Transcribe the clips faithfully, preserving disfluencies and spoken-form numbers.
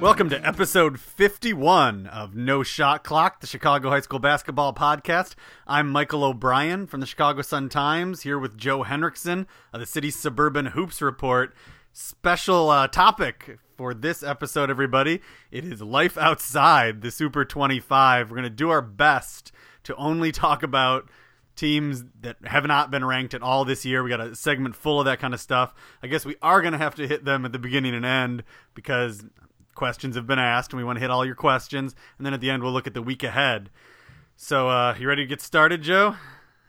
Welcome to episode fifty-one of No Shot Clock, the Chicago High School Basketball Podcast. I'm Michael O'Brien from the Chicago Sun-Times, here with Joe Henricksen of the City's Suburban Hoops Report. Special uh, topic for this episode, everybody. It is life outside the Super twenty-five. We're going to do our best to only talk about teams that have not been ranked at all this year. We got a segment full of that kind of stuff. I guess we are going to have to hit them at the beginning and end because questions have been asked, and we want to hit all your questions. And then at the end, we'll look at the week ahead. So uh, you ready to get started, Joe?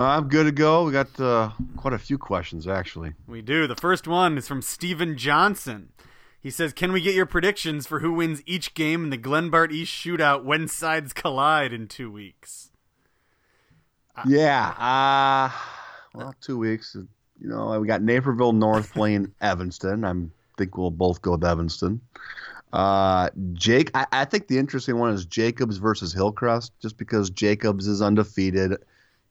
Uh, I'm good to go. We got uh, quite a few questions, actually. We do. The first one is from Steven Johnson. He says, can we get your predictions for who wins each game in the Glenbart East shootout when sides collide in two weeks? Yeah. Uh, well, two weeks. You know, we got Naperville North playing Evanston. I think we'll both go with Evanston. Uh, Jake, I, I think the interesting one is Jacobs versus Hillcrest, just because Jacobs is undefeated,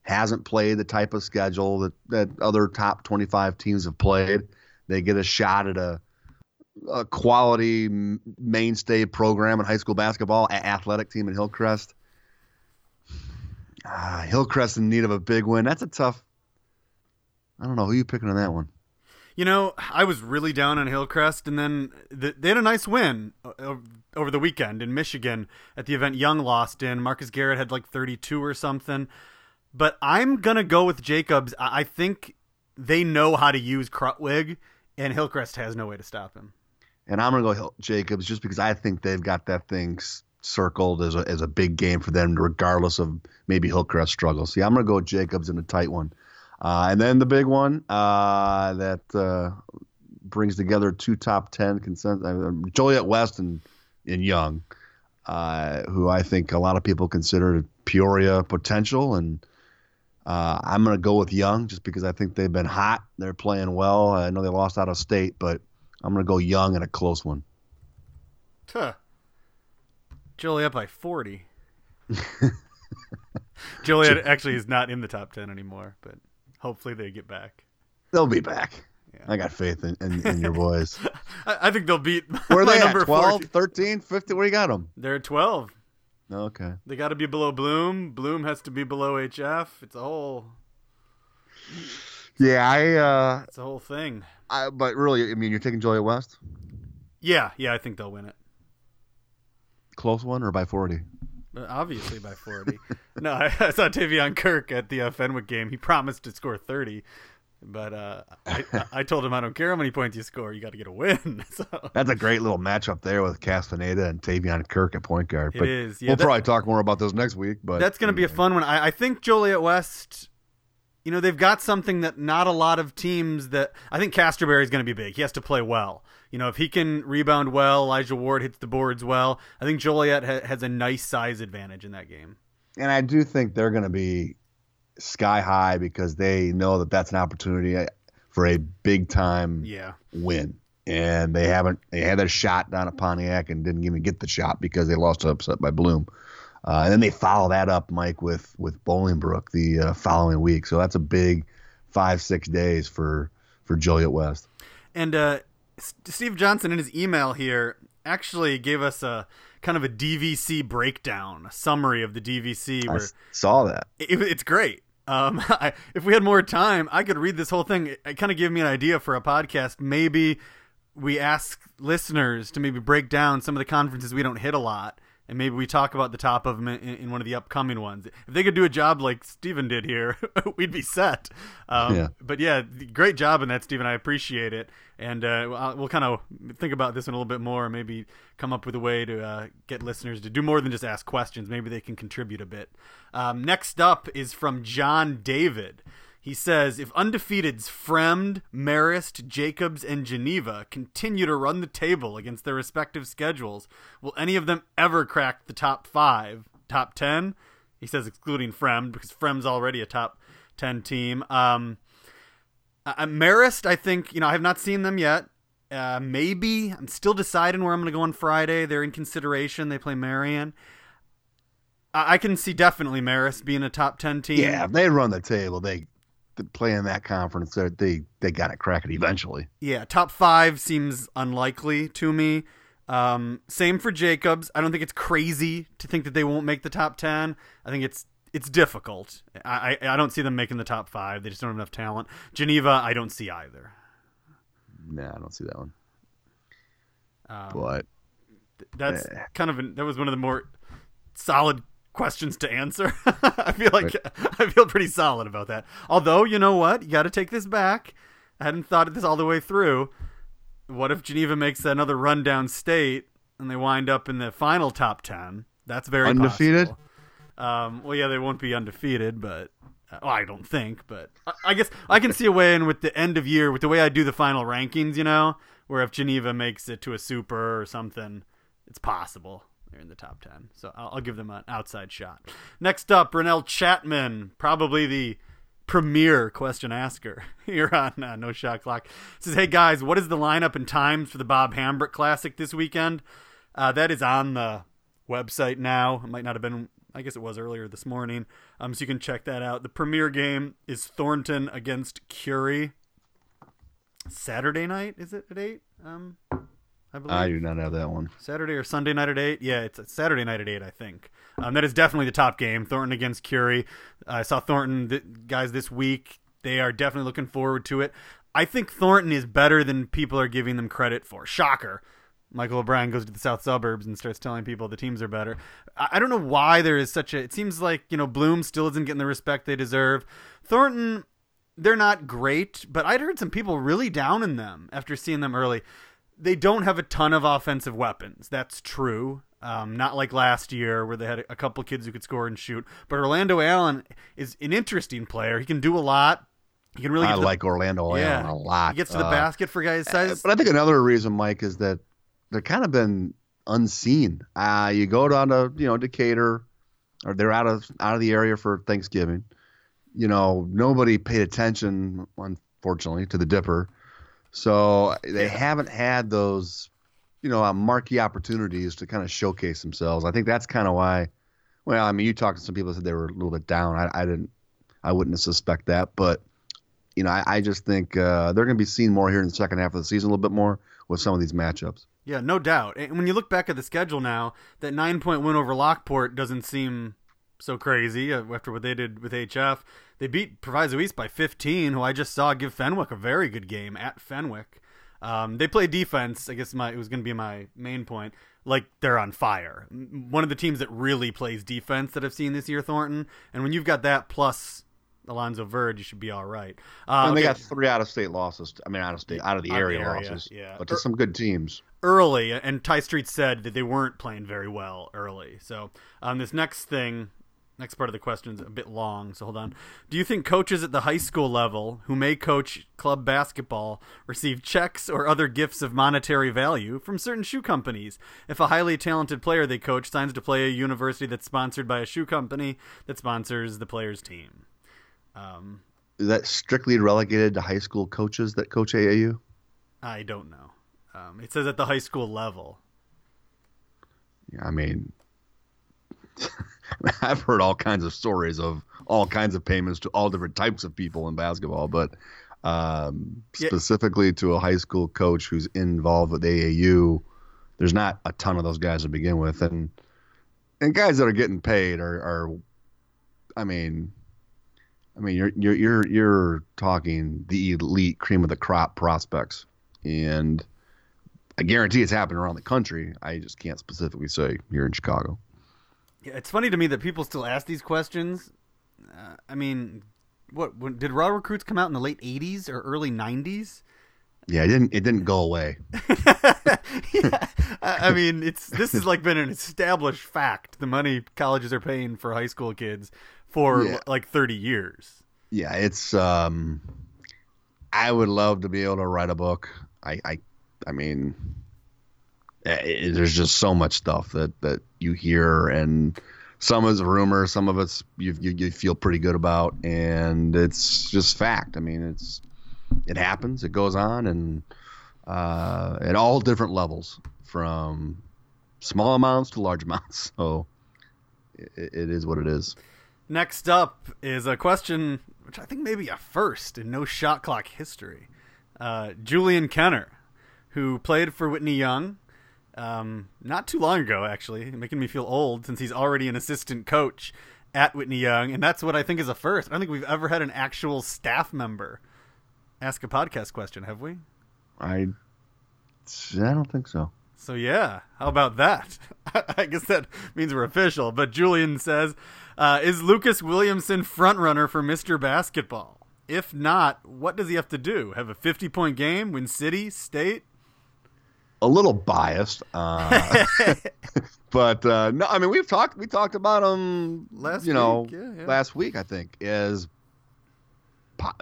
hasn't played the type of schedule that, that other top twenty-five teams have played. They get a shot at a, a quality mainstay program in high school basketball, an athletic team in Hillcrest. Uh, Hillcrest in need of a big win. That's a tough – I don't know. Who are you picking on that one? You know, I was really down on Hillcrest, and then the, they had a nice win over the weekend in Michigan at the event Young lost in. Marcus Garrett had like thirty-two or something. But I'm going to go with Jacobs. I think they know how to use Krutwig, and Hillcrest has no way to stop him. And I'm going to go Jacobs just because I think they've got that thing circled as a, as a big game for them, regardless of maybe Hillcrest struggles. See, I'm going to go with Jacobs in a tight one. Uh, and then the big one uh, that uh, brings together two top ten consensus, uh, Joliet West and, and Young, uh, who I think a lot of people consider Peoria potential. And uh, I'm going to go with Young just because I think they've been hot. They're playing well. I know they lost out of state, but I'm going to go Young in a close one. Huh. Joliet by forty. Joliet actually is not in the top ten anymore, but hopefully they get back. They'll be back. Yeah. I got faith in, in, in your boys. I, I think they'll beat. Where are they at? twelve, fourteen. thirteen, fifteen? Where you got them? They're at twelve. Okay. They got to be below Bloom. Bloom has to be below H F. It's a whole. Yeah, I. Uh, it's a whole thing. I, but really, I mean, you're taking Joliet West? Yeah, yeah, I think they'll win it. Close one or by forty? Obviously by forty. No, I, I saw Tavion Kirk at the uh, Fenwick game. He promised to score thirty, but uh, I, I told him I don't care how many points you score. You got to get a win. So. That's a great little matchup there with Castaneda and Tavion Kirk at point guard. It but is. Yeah, we'll that, probably talk more about those next week. But that's going to anyway. be a fun one. I, I think Joliet West, you know, they've got something that not a lot of teams that – I think Casterberry is going to be big. He has to play well. You know, if he can rebound well, Elijah Ward hits the boards well, I think Joliet ha- has a nice size advantage in that game. And I do think they're going to be sky high because they know that that's an opportunity for a big-time yeah. win. And they haven't – they had their shot down at Pontiac and didn't even get the shot because they lost an upset by Bloom. Uh, and then they follow that up, Mike, with, with Bolingbrook the uh, following week. So that's a big five, six days for, for Joliet West. And – uh Steve Johnson in his email here actually gave us a kind of a D V C breakdown, a summary of the D V C. Where I saw that. It, it's great. Um, I, if we had more time, I could read this whole thing. It, it kind of gave me an idea for a podcast. Maybe we ask listeners to maybe break down some of the conferences we don't hit a lot, and maybe we talk about the top of them in, in one of the upcoming ones. If they could do a job like Steven did here, we'd be set. Um, yeah. But, yeah, great job in that, Steven. I appreciate it. And uh, we'll kind of think about this one a little bit more, maybe come up with a way to uh, get listeners to do more than just ask questions. Maybe they can contribute a bit. Um, next up is from John David. He says, if undefeateds Fremd, Marist, Jacobs, and Geneva continue to run the table against their respective schedules, will any of them ever crack the top five, top ten? He says excluding Fremd because Fremd's already a top ten team. Um, uh, Marist, I think, you know, I have not seen them yet. Uh, maybe. I'm still deciding where I'm going to go on Friday. They're in consideration. They play Marian. I, I can see definitely Marist being a top ten team. Yeah, if they run the table, they play in that conference, they they got to crack it eventually. Yeah, top five seems unlikely to me. Um, same for Jacobs. I don't think it's crazy to think that they won't make the top ten. I think it's it's difficult. I, I, I don't see them making the top five. They just don't have enough talent. Geneva, I don't see either. No, nah, I don't see that one. Um, but that's eh. kind of an, that was one of the more solid questions to answer. I feel like right. I feel pretty solid about that. Although, you know what? You got to take this back. I hadn't thought of this all the way through. What if Geneva makes another run down state and they wind up in the final top ten? That's very undefeated. Possible. Um, well, yeah, they won't be undefeated, but uh, well, I don't think. But I, I guess I can see a way in with the end of year, with the way I do the final rankings. You know, where if Geneva makes it to a super or something, it's possible they're in the top ten. So I'll, I'll give them an outside shot. Next up, Rennell Chapman, probably the premier question asker here on uh, No Shot Clock. It says, hey guys, what is the lineup and times for the Bob Hambrick Classic this weekend? Uh, that is on the website now. It might not have been, I guess it was earlier this morning. Um, so you can check that out. The premier game is Thornton against Curie. Saturday night, is it at eight? Um, I believe. I do not have that one. Saturday or Sunday night at eight? Yeah, it's a Saturday night at eight, I think. Um, that is definitely the top game, Thornton against Curie. Uh, I saw Thornton th- guys this week. They are definitely looking forward to it. I think Thornton is better than people are giving them credit for. Shocker. Michael O'Brien goes to the South Suburbs and starts telling people the teams are better. I, I don't know why there is such a – it seems like, you know, Bloom still isn't getting the respect they deserve. Thornton, they're not great, but I'd heard some people really down in them after seeing them early. They don't have a ton of offensive weapons. That's true. Um, not like last year where they had a couple kids who could score and shoot. But Orlando Allen is an interesting player. He can do a lot. He can really. Get I to like the, Orlando yeah, Allen a lot. He gets to the uh, basket for guys' size. But I think another reason, Mike, is that they're kind of been unseen. Uh, you go down to you know Decatur, or they're out of out of the area for Thanksgiving. You know, nobody paid attention, unfortunately, to the Dipper. So they haven't had those, you know, uh, marquee opportunities to kind of showcase themselves. I think that's kind of why. Well, I mean, you talked to some people that said they were a little bit down. I, I didn't, I wouldn't suspect that, but you know, I, I just think uh, they're going to be seen more here in the second half of the season a little bit more with some of these matchups. Yeah, no doubt. And when you look back at the schedule now, that nine point win over Lockport doesn't seem so crazy after what they did with H F. They beat Proviso East by fifteen, who I just saw give Fenwick a very good game at Fenwick. Um, they play defense. I guess my it was going to be my main point. Like, they're on fire. One of the teams that really plays defense that I've seen this year, Thornton. And when you've got that plus Alonzo Verge, you should be all right. Uh, and they okay. got three out-of-state losses. I mean, out-of-state, out-of-the-area out area, losses. Yeah. But to er- some good teams. Early, and Ty Street said that they weren't playing very well early. So um, this next thing... Next part of the question is a bit long, so hold on. Do you think coaches at the high school level who may coach club basketball receive checks or other gifts of monetary value from certain shoe companies? If a highly talented player they coach signs to play a university that's sponsored by a shoe company that sponsors the player's team. Um, is that strictly relegated to high school coaches that coach A A U? I don't know. Um, it says at the high school level. Yeah, I mean... I've heard all kinds of stories of all kinds of payments to all different types of people in basketball, but um, yeah. specifically to a high school coach who's involved with A A U, there's not a ton of those guys to begin with. And and guys that are getting paid are, are I mean, I mean you're you're you're you're talking the elite cream of the crop prospects, and I guarantee it's happening around the country. I just can't specifically say here in Chicago. It's funny to me that people still ask these questions. Uh, I mean, what when, did raw recruits come out in the late eighties or early nineties? Yeah, it didn't. It didn't go away. yeah, I mean, it's this has like been an established fact. The money colleges are paying for high school kids for yeah. like thirty years. Yeah, it's. Um, I would love to be able to write a book. I, I, I mean. It, there's just so much stuff that, that you hear, and some is rumor, some of it's you, you you feel pretty good about, and it's just fact. I mean, it's it happens, it goes on, and uh, at all different levels, from small amounts to large amounts. So it, it is what it is. Next up is a question which I think may be a first in No Shot Clock history, uh, Julian Kenner, who played for Whitney Young um, not too long ago, actually, making me feel old since he's already an assistant coach at Whitney Young. And that's what I think is a first. I don't think we've ever had an actual staff member ask a podcast question, have we? I, I don't think so. So, yeah, how about that? I guess that means we're official. But Julian says, uh, is Lucas Williamson frontrunner for Mister Basketball? If not, what does he have to do? Have a fifty-point game, win city, state? A little biased. Uh, but, uh, no, I mean, we've talked we talked about him last you know, week, yeah, yeah. last week, I think, is,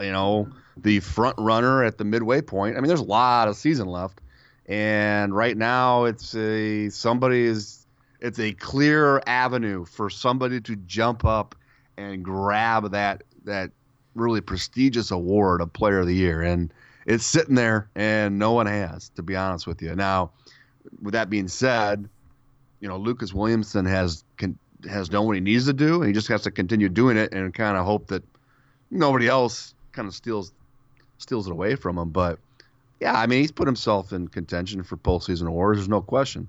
you know, the frontrunner at the midway point. I mean, there's a lot of season left. And right now, it's a somebody is it's a clear avenue for somebody to jump up and grab that that really prestigious award of Player of the Year, and it's sitting there, and no one has, to be honest with you. Now, with that being said, you know Lucas Williamson has can, has done what he needs to do, and he just has to continue doing it and kind of hope that nobody else kind of steals steals it away from him, but. Yeah, I mean, he's put himself in contention for postseason awards. There's no question.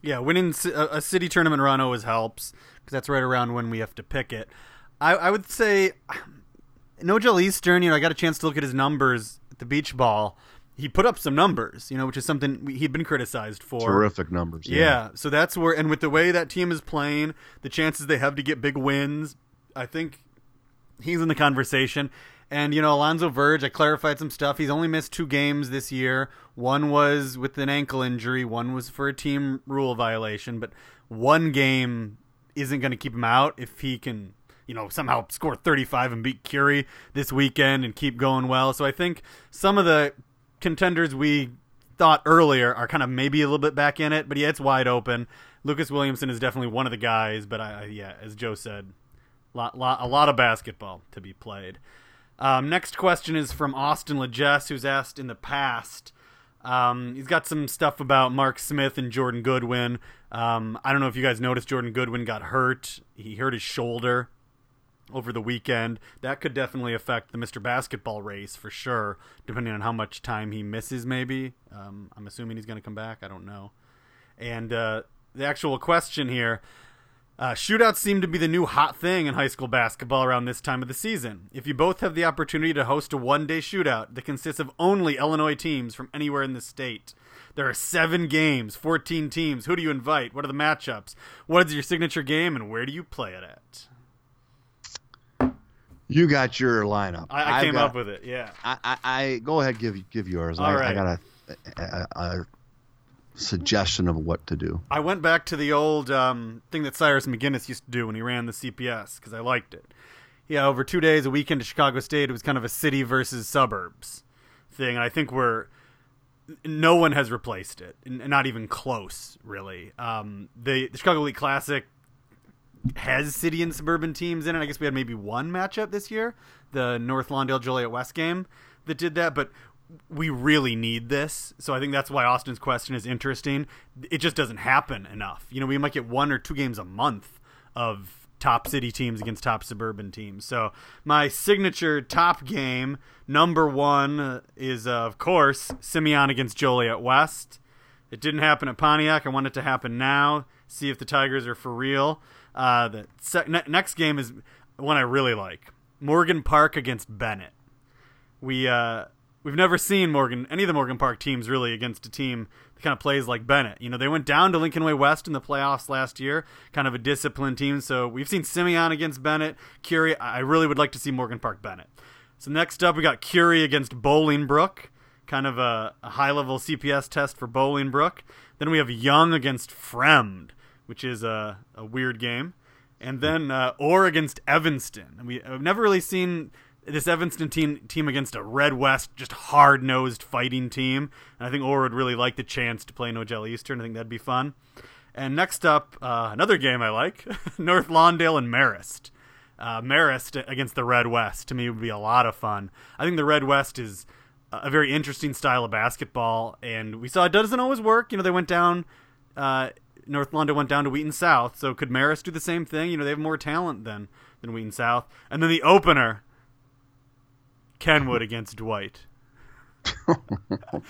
Yeah, winning a city tournament run always helps because that's right around when we have to pick it. I, I would say, no, Joel Eastern, you know, I got a chance to look at his numbers at the beach ball. He put up some numbers, you know, which is something he'd been criticized for. Terrific numbers. Yeah, yeah so that's where, and with the way that team is playing, the chances they have to get big wins, I think he's in the conversation. And, you know, Alonzo Verge, I clarified some stuff. He's only missed two games this year. One was with an ankle injury. One was for a team rule violation. But one game isn't going to keep him out if he can, you know, somehow score thirty-five and beat Curie this weekend and keep going well. So I think some of the contenders we thought earlier are kind of maybe a little bit back in it. But, yeah, it's wide open. Lucas Williamson is definitely one of the guys. But, I, yeah, as Joe said, lot, lot, a lot of basketball to be played. Um, next question is from Austin Legess, who's asked in the past. Um, he's got some stuff about Mark Smith and Jordan Goodwin. Um, I don't know if you guys noticed Jordan Goodwin got hurt. He hurt his shoulder over the weekend. That could definitely affect the Mister Basketball race for sure, depending on how much time he misses maybe. Um, I'm assuming he's going to come back. I don't know. And uh, the actual question here. Uh, shootouts seem to be the new hot thing in high school basketball around this time of the season. If you both have the opportunity to host a one-day shootout that consists of only Illinois teams from anywhere in the state, there are seven games, fourteen teams. Who do you invite? What are the matchups? What is your signature game, and where do you play it at? You got your lineup. I, I came got, up with it. Yeah. I, I, I go ahead. Give give yours. All I, right. I got a. a, a suggestion of what to do. I went back to the old um, thing that Cyrus McGinnis used to do when he ran the C P S because I liked it. Yeah, over two days, a weekend to Chicago State, it was kind of a city versus suburbs thing. And I think we're no one has replaced it, and not even close, really. Um, the, the Chicago League Classic has city and suburban teams in it. I guess we had maybe one matchup this year, the North Lawndale Joliet West game that did that, but we really need this. So I think that's why Austin's question is interesting. It just doesn't happen enough. You know, we might get one or two games a month of top city teams against top suburban teams. So my signature top game, number one, is, uh, of course, Simeon against Joliet West. It didn't happen at Pontiac. I want it to happen now. See if the Tigers are for real. Uh, the sec- ne- next game is one I really like. Morgan Park against Bennet. We, uh, We've never seen Morgan any of the Morgan Park teams really against a team that kind of plays like Bennet. You know, they went down to Lincoln Way West in the playoffs last year, kind of a disciplined team. So we've seen Simeon against Bennet, Curie. I really would like to see Morgan Park Bennet. So next up, we got Curie against Bolingbrook, kind of a, a high-level C P S test for Bolingbrook. Then we have Young against Fremd, which is a, a weird game. And then uh, Orr against Evanston. And we, I've never really seen this Evanston team team against a Red West, just hard-nosed fighting team. And I think Orr would really like the chance to play Nogel Eastern. I think that'd be fun. And next up, uh, another game I like, North Lawndale and Marist. Uh, Marist against the Red West, to me, would be a lot of fun. I think the Red West is a very interesting style of basketball. And we saw it doesn't always work. You know, they went down uh, – North Lawndale went down to Wheaton South. So could Marist do the same thing? You know, they have more talent than, than Wheaton South. And then the opener – Kenwood against Dwight.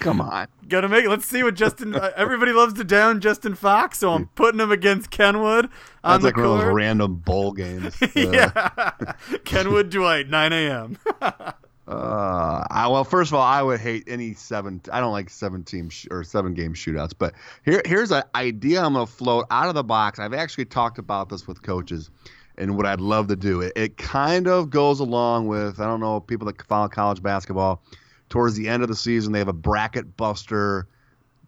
Come on. Gotta make it. Let's see what Justin. Uh, everybody loves to down Justin Fox, so I'm putting him against Kenwood. On That's the like court. One of those random bowl games. Yeah. Kenwood Dwight, nine a.m. uh, I, well, first of all, I would hate any seven. I don't like seven team sh- or seven game shootouts. But here, here's an idea I'm going to float out of the box. I've actually talked about this with coaches. And what I'd love to do, it, it kind of goes along with, I don't know, people that follow college basketball. Towards the end of the season, they have a bracket buster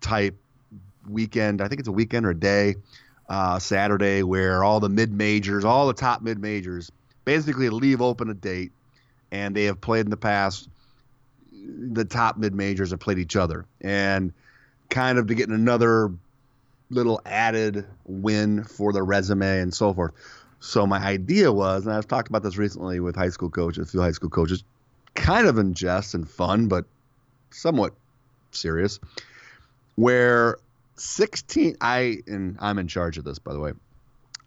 type weekend. I think it's a weekend or a day, uh, Saturday, where all the mid-majors, all the top mid-majors, basically leave open a date. And they have played in the past, the top mid-majors have played each other. And kind of to get another little added win for the resume and so forth. So my idea was, and I've talked about this recently with high school coaches, a few high school coaches, kind of in jest and fun, but somewhat serious, where sixteen, I, and I'm in charge of this, by the way,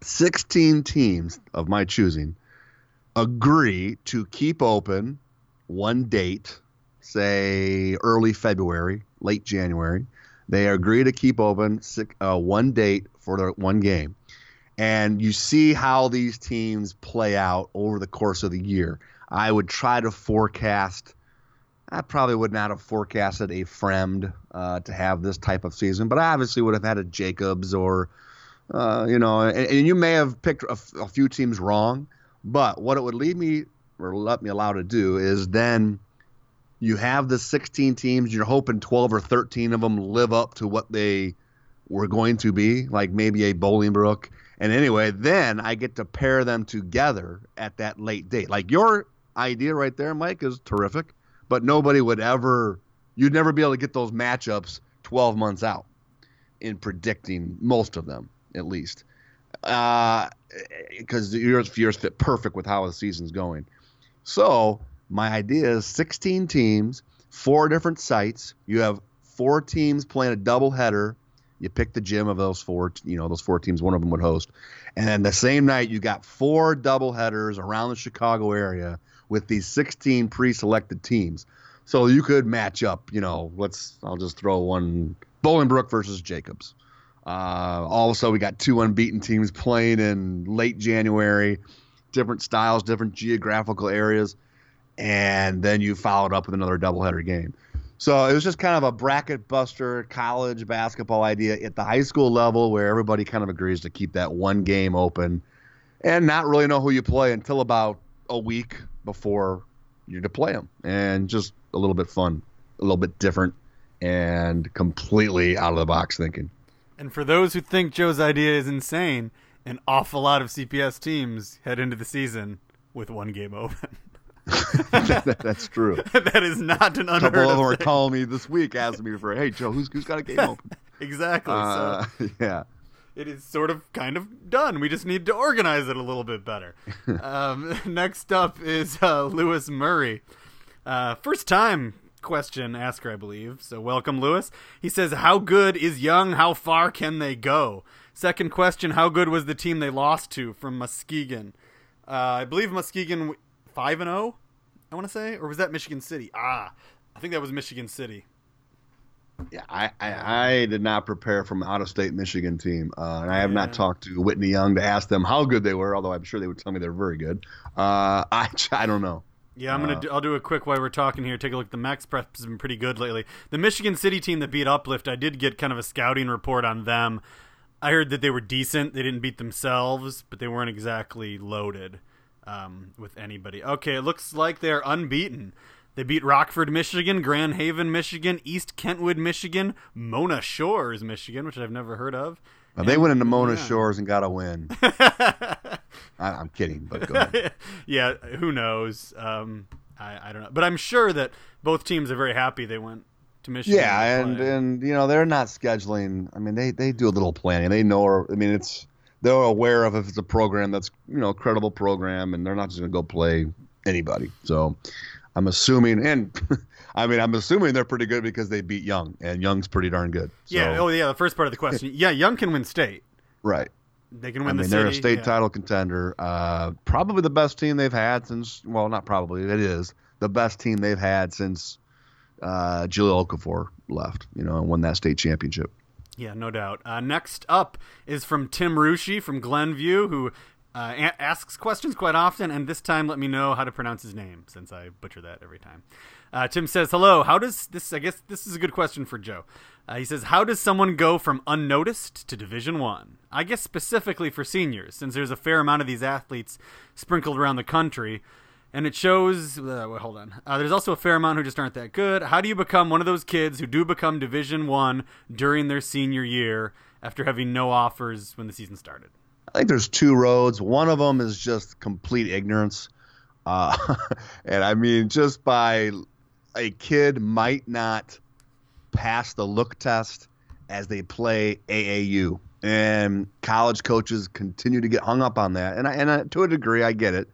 sixteen teams of my choosing agree to keep open one date, say early February, late January. They agree to keep open six, uh, one date for their one game. And you see how these teams play out over the course of the year. I would try to forecast. I probably would not have forecasted a Fremd uh, to have this type of season, but I obviously would have had a Jacobs or, uh, you know, and, and you may have picked a, f- a few teams wrong, but what it would lead me or let me allow to do is then you have the sixteen teams. You're hoping twelve or thirteen of them live up to what they were going to be, like maybe a Bolingbrook. And anyway, then I get to pair them together at that late date. Like your idea right there, Mike, is terrific, but nobody would ever – you'd never be able to get those matchups twelve months out in predicting most of them, at least, because uh, yours, yours fit perfect with how the season's going. So my idea is sixteen teams, four different sites. You have four teams playing a doubleheader. You pick the gym of those four, you know, those four teams, one of them would host. And then the same night, you got four doubleheaders around the Chicago area with these sixteen pre-selected teams. So you could match up, you know, let's, I'll just throw one, Bolingbrook versus Jacobs. Uh, also, we got two unbeaten teams playing in late January, different styles, different geographical areas. And then you followed up with another doubleheader game. So it was just kind of a bracket buster college basketball idea at the high school level where everybody kind of agrees to keep that one game open and not really know who you play until about a week before you're to play them. And just a little bit fun, a little bit different, and completely out of the box thinking. And for those who think Joe's idea is insane, an awful lot of C P S teams head into the season with one game open. that, that's true. That is not an unheard of thing. A couple of them were calling me this week asking me for, hey, Joe, who's who's got a game open? Exactly. Uh, so yeah. It is sort of kind of done. We just need to organize it a little bit better. um, next up is uh, Lewis Murray. Uh, first time question asker, I believe. So welcome, Lewis. He says, how good is Young? How far can they go? Second question, how good was the team they lost to from Muskegon? Uh, I believe Muskegon... Five and zero, I want to say, or was that Michigan City? Ah, I think that was Michigan City. Yeah, I, I, I did not prepare for an out-of-state Michigan team, uh, and I have yeah. not talked to Whitney Young to ask them how good they were. Although I'm sure they would tell me they're very good. Uh, I, I don't know. Yeah, I'm gonna. Uh, do, I'll do a quick while we're talking here. Take a look. The Max Prep's been pretty good lately. The Michigan City team that beat Uplift, I did get kind of a scouting report on them. I heard that they were decent. They didn't beat themselves, but they weren't exactly loaded. Um, with anybody. Okay, it looks like they're unbeaten. They beat Rockford, Michigan, Grand Haven, Michigan, East Kentwood, Michigan, Mona Shores, Michigan, which I've never heard of. Well, and, they went into Mona yeah. Shores and got a win. I, I'm kidding, but go ahead. Yeah, who knows? Um, I, I don't know. But I'm sure that both teams are very happy they went to Michigan. Yeah, and, and, you know, they're not scheduling. I mean, they, they do a little planning. They know, I mean, it's... They're aware of if it's a program that's, you know, a credible program, and they're not just going to go play anybody. So I'm assuming, and I mean, I'm assuming they're pretty good because they beat Young, and Young's pretty darn good. So. Yeah. Oh, yeah. The first part of the question. Yeah. Young can win state. Right. They can win I mean, the city. They're a state yeah. title contender. Uh, probably the best team they've had since, well, not probably, it is the best team they've had since uh, Julio Okafor left, you know, and won that state championship. Yeah, no doubt. Uh, next up is from Tim Rushi from Glenview, who uh, a- asks questions quite often, and this time let me know how to pronounce his name, since I butcher that every time. Uh, Tim says, hello, how does this, I guess this is a good question for Joe. Uh, he says, how does someone go from unnoticed to Division One? I guess specifically for seniors, since there's a fair amount of these athletes sprinkled around the country. And it shows, uh, well, hold on, uh, there's also a fair amount who just aren't that good. How do you become one of those kids who do become Division One during their senior year after having no offers when the season started? I think there's two roads. One of them is just complete ignorance. Uh, and I mean, just by a kid might not pass the look test as they play A A U. And college coaches continue to get hung up on that. And, I, and I, to a degree, I get it.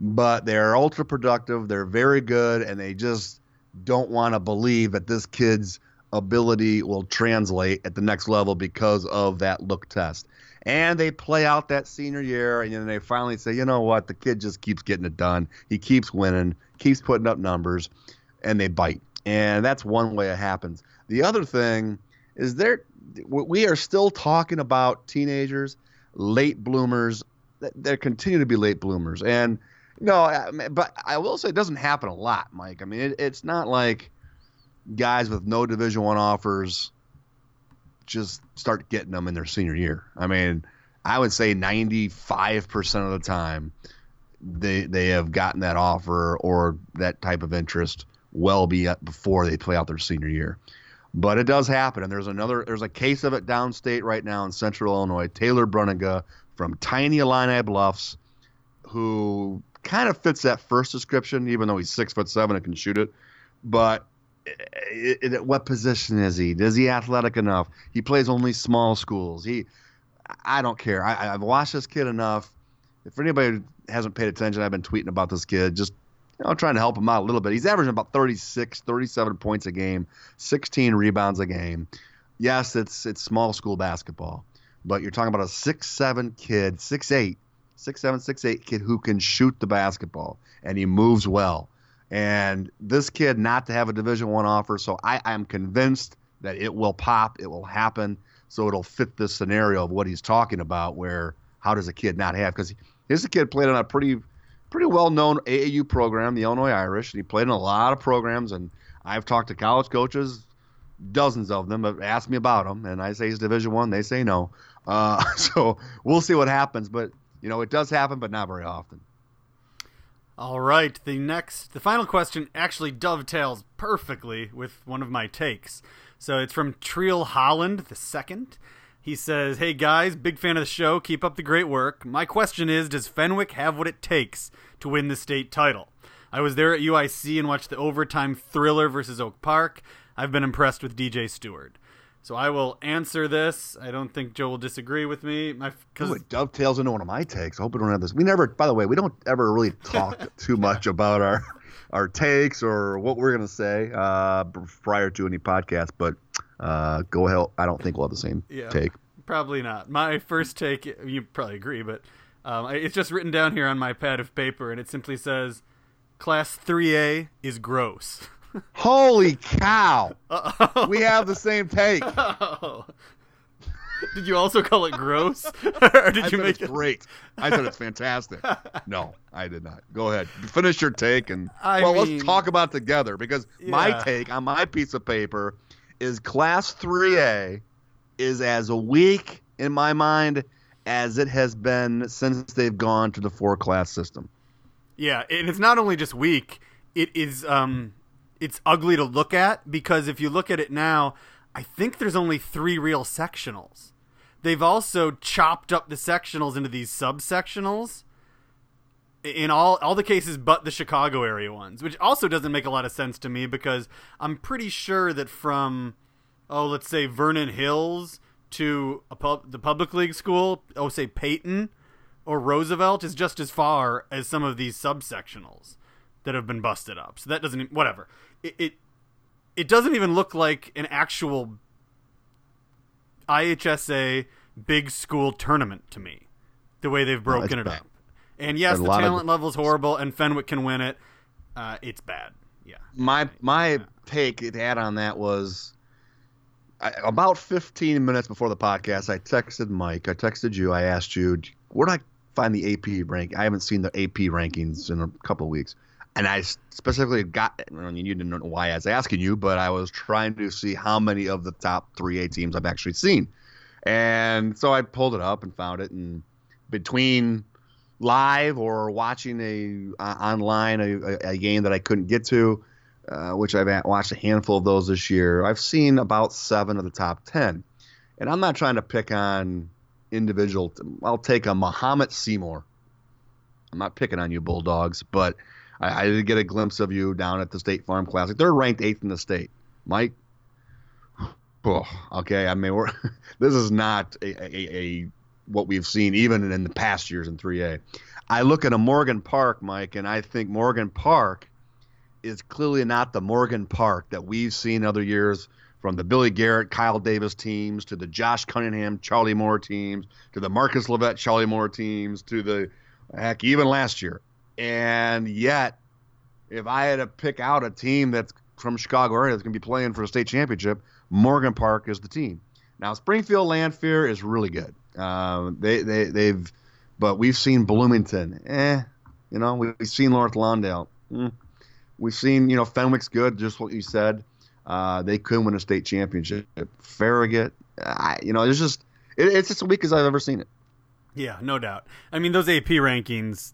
But they're ultra productive, they're very good, and they just don't want to believe that this kid's ability will translate at the next level because of that look test. And they play out that senior year, and then they finally say, you know what, the kid just keeps getting it done. He keeps winning, keeps putting up numbers, and they bite. And that's one way it happens. The other thing is there, we are still talking about teenagers, late bloomers. There continue to be late bloomers. And – No, but I will say it doesn't happen a lot, Mike. I mean, it, it's not like guys with no Division One offers just start getting them in their senior year. I mean, I would say ninety-five percent of the time they they have gotten that offer or that type of interest well before they play out their senior year. But it does happen, and there's another there's a case of it downstate right now in Central Illinois. Taylor Bruniga from tiny Illini Bluffs, who kind of fits that first description, even though he's six foot seven and can shoot it. But it, it, it, what position is he? Is he athletic enough? He plays only small schools. He, I don't care. I, I've watched this kid enough. If anybody hasn't paid attention, I've been tweeting about this kid, just you know, trying to help him out a little bit. He's averaging about thirty-six, thirty-seven points a game, sixteen rebounds a game. Yes, it's it's small school basketball, but you're talking about a six seven kid, six eight. Six seven, six eight kid who can shoot the basketball, and he moves well. And this kid not to have a Division One offer, so I am convinced that it will pop, it will happen. So it'll fit this scenario of what he's talking about, where how does a kid not have? Because here's a kid played on a pretty, pretty well-known A A U program, the Illinois Irish, and he played in a lot of programs. And I've talked to college coaches, dozens of them, have asked me about him, and I say he's Division One, they say no. Uh, so we'll see what happens, but. You know, it does happen, but not very often. All right. The next, the final question actually dovetails perfectly with one of my takes. So it's from Triel Holland the second. He says, hey, guys, big fan of the show. Keep up the great work. My question is, does Fenwick have what it takes to win the state title? I was there at U I C and watched the overtime thriller versus Oak Park. I've been impressed with D J Stewart. So I will answer this. I don't think Joe will disagree with me. My, Ooh, it dovetails into one of my takes. I hope we don't have this. We never, by the way, we don't ever really talk too much about our our takes or what we're going to say uh, prior to any podcast. But uh, go ahead. I don't think we'll have the same yeah, take. Probably not. My first take, you probably agree, but um, it's just written down here on my pad of paper, and it simply says, Class three A is gross. Holy cow! Uh-oh. We have the same take. Uh-oh. Did you also call it gross? Or did I you make it great? I said it's fantastic. No, I did not. Go ahead, finish your take, and I well, mean, let's talk about it together because yeah. my take on my piece of paper is Class three A is as weak in my mind as it has been since they've gone to the four class system. Yeah, and it's not only just weak; it is. Um, It's ugly to look at because if you look at it now, I think there's only three real sectionals. They've also chopped up the sectionals into these subsectionals in all, all the cases but the Chicago area ones, which also doesn't make a lot of sense to me because I'm pretty sure that from, oh, let's say Vernon Hills to a pub, the public league school, oh, say Peyton or Roosevelt is just as far as some of these subsectionals that have been busted up. So that doesn't, whatever. It, it it doesn't even look like an actual I H S A big school tournament to me, the way they've broken no, it bad. up. And yes, and the talent level is horrible, and Fenwick can win it. Uh, it's bad. Yeah. My my yeah. take to add on that was I, about fifteen minutes before the podcast, I texted Mike. I texted you. I asked you, where do I find the A P rank? I haven't seen the A P rankings in a couple of weeks. And I specifically got – you didn't know why I was asking you, but I was trying to see how many of the top three A teams I've actually seen. And so I pulled it up and found it. And between live or watching a uh, online a, a game that I couldn't get to, uh, which I've watched a handful of those this year, I've seen about seven of the top ten. And I'm not trying to pick on individual – I'll take a Muhammad Seymour. I'm not picking on you, Bulldogs, but – I did get a glimpse of you down at the State Farm Classic. They're ranked eighth in the state. Mike, oh, okay. I mean, we're, this is not a, a, a what we've seen even in the past years in three A. I look at a Morgan Park, Mike, and I think Morgan Park is clearly not the Morgan Park that we've seen other years, from the Billy Garrett, Kyle Davis teams to the Josh Cunningham, Charlie Moore teams to the Marcus Levette, Charlie Moore teams to the, heck, even last year. And yet, if I had to pick out a team that's from Chicago area that's going to be playing for a state championship, Morgan Park is the team. Now, Springfield Landfair is really good. Uh, they they they've, but we've seen Bloomington. Eh, you know we, we've seen North Lawndale. Mm. We've seen you know Fenwick's good, just what you said. Uh, they could win a state championship. Farragut, uh, you know, it's just it, it's just as weak as I've ever seen it. Yeah, no doubt. I mean, those A P rankings.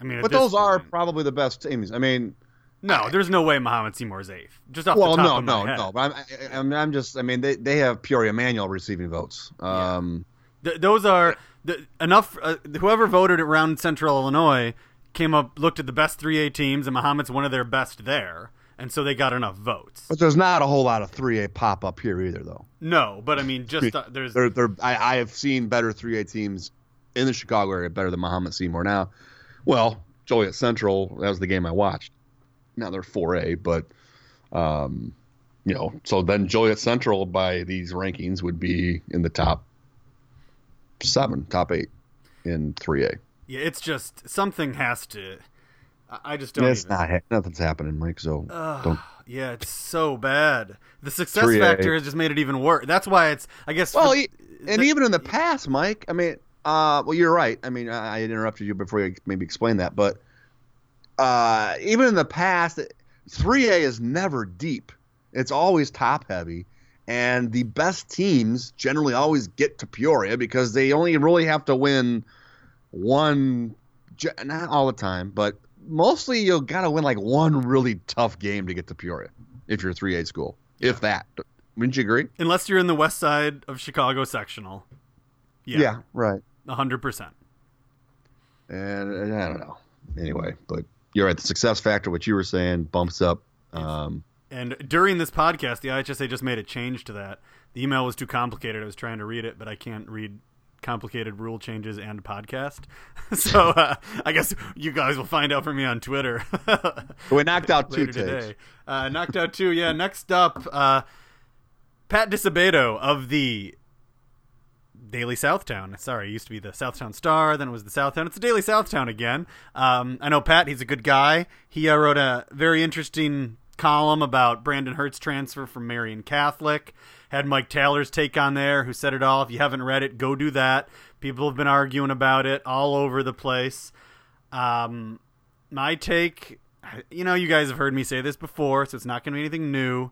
I mean, but those are probably the best teams. I mean, no, I, there's no way Muhammad Seymour's eighth. Just off well, the top no, of my no, head. no. But I'm, I, I'm just. I mean, they they have Peoria Manual receiving votes. Um, yeah. Th those are the, enough. Uh, whoever voted around Central Illinois came up, looked at the best three A teams, and Muhammad's one of their best there, and so they got enough votes. But there's not a whole lot of three A pop up here either, though. No, but I mean, just uh, there's. they're, they're, I, I have seen better three A teams in the Chicago area better than Muhammad Seymour now. Well, Joliet Central, that was the game I watched. Now they're four A, but, um, you know, so then Joliet Central by these rankings would be in the top seven, top eight in three A. Yeah, it's just something has to – I just don't it's even – not ha nothing's happening, Mike, so uh, don't – Yeah, it's so bad. The success factor has just made it even worse. That's why it's – I guess – Well, for, and the, even in the past, Mike, I mean – Uh, well, you're right. I mean, I, I interrupted you before you maybe explained that, but uh, even in the past, three A is never deep. It's always top heavy, and the best teams generally always get to Peoria because they only really have to win one, not all the time, but mostly you'll got to win like one really tough game to get to Peoria if you're a three A school, yeah. if that. Wouldn't you agree? Unless you're in the west side of Chicago sectional. Yeah, yeah, right. A hundred percent. And I don't know. Anyway, but you're right. The success factor, what you were saying, bumps up. Um, and during this podcast, the I H S A just made a change to that. The email was too complicated. I was trying to read it, but I can't read complicated rule changes and podcast. So uh, I guess you guys will find out from me on Twitter. We knocked out two today. Uh, knocked out two. Yeah. Next up, uh, Pat DiSebato of the Daily Southtown. Sorry, it used to be the Southtown Star, then it was the Southtown. It's the Daily Southtown again. Um, I know Pat, he's a good guy. He uh, wrote a very interesting column about Brandon Hurt's transfer from Marian Catholic. Had Mike Taylor's take on there, who said it all. If you haven't read it, go do that. People have been arguing about it all over the place. Um, my take, you know, you guys have heard me say this before, so it's not going to be anything new.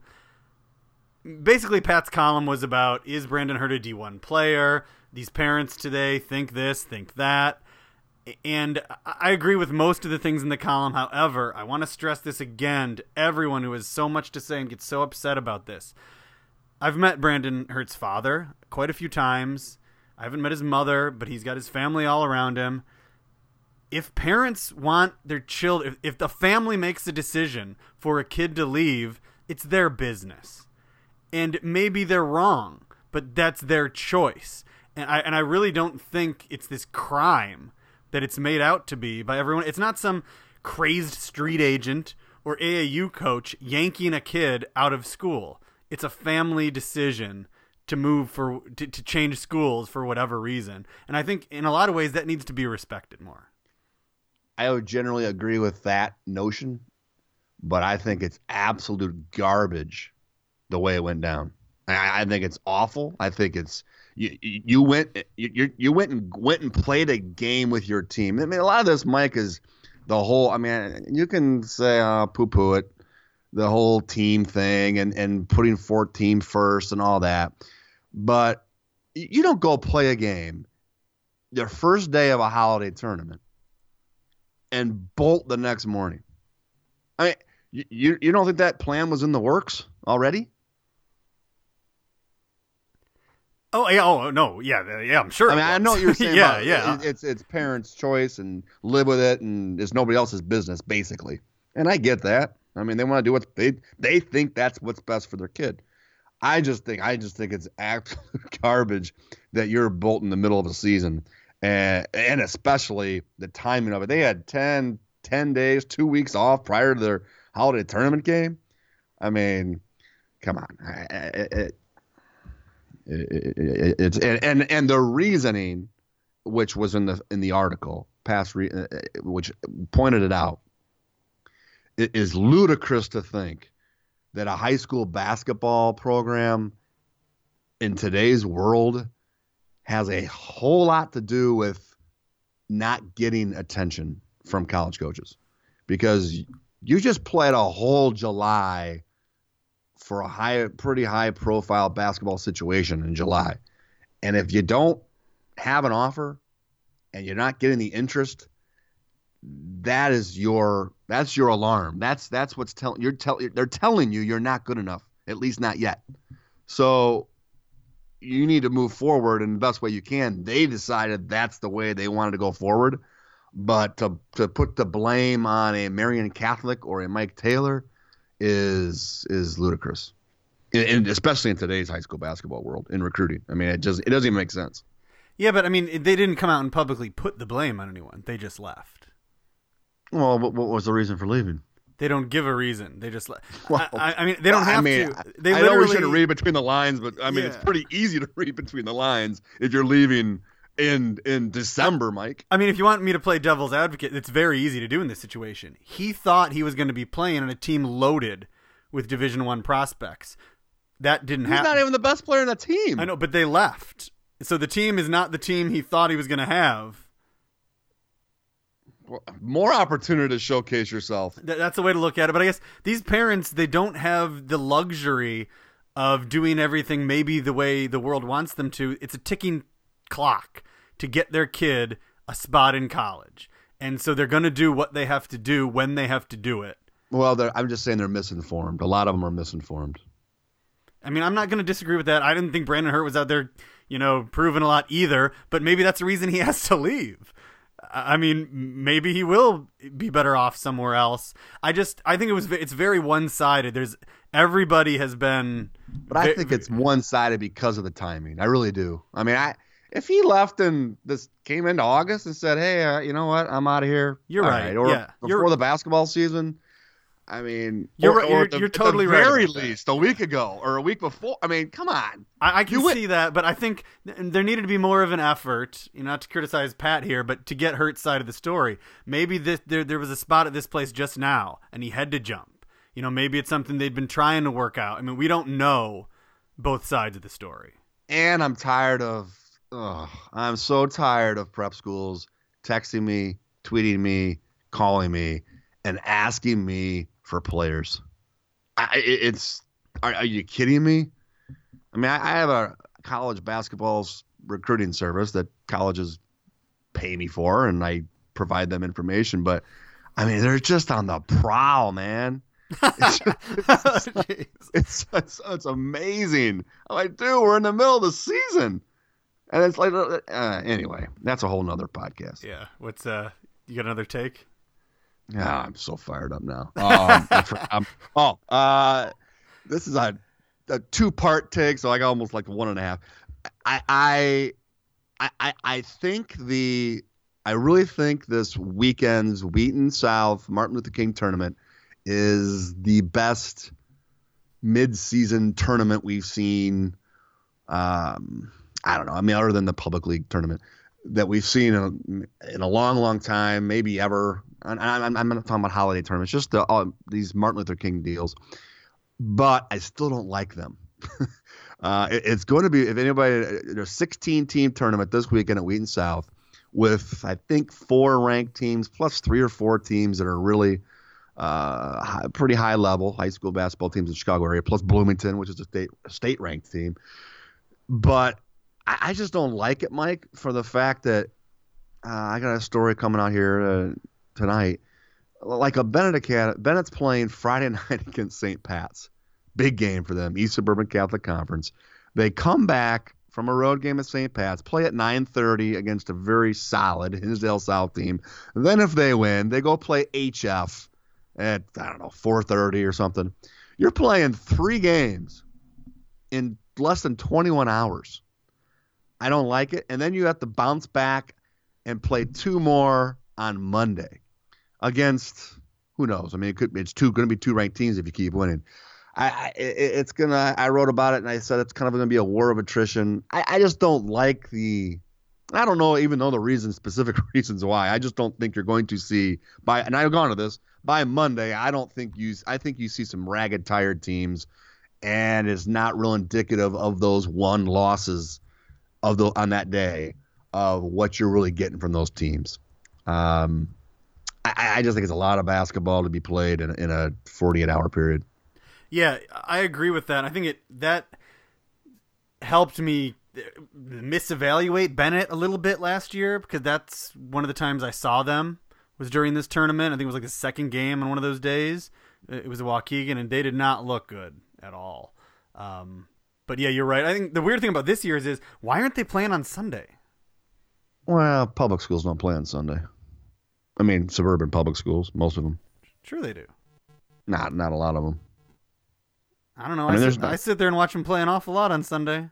Basically, Pat's column was about, is Brandon Hurt a D one player? These parents today think this, think that. And I agree with most of the things in the column. However, I want to stress this again to everyone who has so much to say and gets so upset about this. I've met Brandon Hurt's father quite a few times. I haven't met his mother, but he's got his family all around him. If parents want their children, if, if the family makes a decision for a kid to leave, it's their business. And maybe they're wrong, but that's their choice. And I, and I really don't think it's this crime that it's made out to be by everyone. It's not some crazed street agent or A A U coach yanking a kid out of school. It's a family decision to move for to, to change schools for whatever reason. And I think in a lot of ways that needs to be respected more. I would generally agree with that notion, but I think it's absolute garbage the way it went down. I, I think it's awful. I think it's you. You went you you went and went and played a game with your team. I mean, a lot of this, Mike, is the whole. I mean, you can say uh, poo poo it, the whole team thing, and and putting fourteen first and all that, but you don't go play a game the first day of a holiday tournament and bolt the next morning. I mean, you, you, you don't think that plan was in the works already? Oh, yeah, oh no. Yeah. Yeah. I'm sure. I mean, I know what you're saying. yeah. About it. Yeah. It, it's, it's parents' choice and live with it. And it's nobody else's business, basically. And I get that. I mean, they want to do what they, they think that's what's best for their kid. I just think I just think it's absolute garbage that you're bolting in the middle of a season, and, and especially the timing of it. They had ten, ten days, two weeks off prior to their holiday tournament game. I mean, come on. It, it, it, it, it's and, and and the reasoning, which was in the in the article, past re, which pointed it out, it is ludicrous to think that a high school basketball program in today's world has a whole lot to do with not getting attention from college coaches, because you just played a whole July for a high, pretty high profile basketball situation in July. And if you don't have an offer and you're not getting the interest, that is your, that's your alarm. That's, that's what's telling you're tell they're telling you you're not good enough, at least not yet. So you need to move forward in the best way you can. They decided that's the way they wanted to go forward, but to, to put the blame on a Marian Catholic or a Mike Taylor is, is ludicrous. And especially in today's high school basketball world in recruiting. I mean, it just, it doesn't even make sense. Yeah. But I mean, they didn't come out and publicly put the blame on anyone. They just left. Well, what was the reason for leaving? They don't give a reason. They just let. Well, I, I mean, they don't have I mean, to. They I know we shouldn't read between the lines, but I mean, yeah. It's pretty easy to read between the lines if you're leaving in in December, Mike. I mean, if you want me to play devil's advocate, it's very easy to do in this situation. He thought he was going to be playing on a team loaded with Division One prospects. That didn't He's happen. He's not even the best player on the team. I know, but they left. So the team is not the team he thought he was going to have. More opportunity to showcase yourself. That's a way to look at it. But I guess these parents, they don't have the luxury of doing everything maybe the way the world wants them to. It's a ticking clock to get their kid a spot in college. And so they're going to do what they have to do when they have to do it. Well, I'm just saying they're misinformed. A lot of them are misinformed. I mean, I'm not going to disagree with that. I didn't think Brandon Hurt was out there, you know, proving a lot either. But maybe that's the reason he has to leave. I mean, maybe he will be better off somewhere else. I just, I think it was, it's very one-sided. There's everybody has been, but I think it's one-sided because of the timing. I really do. I mean, I if he left and this came into August and said, "Hey, uh, you know what? I'm out of here." You're right. right. Or yeah. before you're, the basketball season. I mean, you're or, you're, or the, you're totally right. At the very right least, a week ago or a week before. I mean, come on. I, I can see that, but I think th there needed to be more of an effort. You know, not to criticize Pat here, but to get Hurt's side of the story. Maybe this, there there was a spot at this place just now, and he had to jump. You know, maybe it's something they'd been trying to work out. I mean, we don't know both sides of the story. And I'm tired of. Ugh, I'm so tired of prep schools texting me, tweeting me, calling me, and asking me for players. I, it's are, are you kidding me? I mean, I, I have a college basketball recruiting service that colleges pay me for, and I provide them information. But I mean, they're just on the prowl, man. It's just, it's, it's, it's, it's, it's amazing. I'm like, dude, we're in the middle of the season, and it's like, uh, anyway, that's a whole nother podcast. Yeah, what's uh, you got another take? Yeah, I'm so fired up now. Um, I'm, oh, uh, this is a, a two-part take, so I almost like one and a half. I, I, I, I think the, I really think this weekend's Wheaton South Martin Luther King tournament is the best mid-season tournament we've seen. Um, I don't know. I mean, other than the public league tournament that we've seen in a, in a long, long time, maybe ever. And I'm, I'm not talking about holiday tournaments, just the, all, these Martin Luther King deals. But I still don't like them. uh, it, it's going to be, if anybody, there's sixteen team tournament this weekend at Wheaton South with, I think, four ranked teams plus three or four teams that are really uh, high, pretty high level high school basketball teams in the Chicago area, plus Bloomington, which is a state state ranked team. But I, I just don't like it, Mike, for the fact that uh, I got a story coming out here uh, tonight. Like a Bennet Acad- Bennett's playing Friday night against Saint Pat's. Big game for them, East Suburban Catholic Conference. They come back from a road game at Saint Pat's, play at nine thirty against a very solid Hinsdale South team. And then if they win, they go play H F at, I don't know, four thirty or something. You're playing three games in less than twenty-one hours. I don't like it. And then you have to bounce back and play two more on Monday. Against who knows? I mean, it could it's two going to be two ranked teams if you keep winning. I, I it's gonna. I wrote about it and I said it's kind of going to be a war of attrition. I, I just don't like the. I don't know, even though the reasons, specific reasons why. I just don't think you're going to see by. And I've gone to this by Monday. I don't think you. I think you see some ragged, tired teams, and it's not real indicative of those one losses of the on that day of what you're really getting from those teams. Um. I, I just think it's a lot of basketball to be played in, in a forty-eight hour period. Yeah, I agree with that. I think it that helped me misevaluate Bennet a little bit last year, because that's one of the times I saw them was during this tournament. I think it was like the second game on one of those days. It was a Waukegan, and they did not look good at all. Um, but, yeah, you're right. I think the weird thing about this year is, is why aren't they playing on Sunday? Well, public schools don't play on Sunday. I mean, suburban public schools, most of them. Sure they do. Not not a lot of them. I don't know. I, mean, I, sit, I sit there and watch them play an awful lot on Sunday.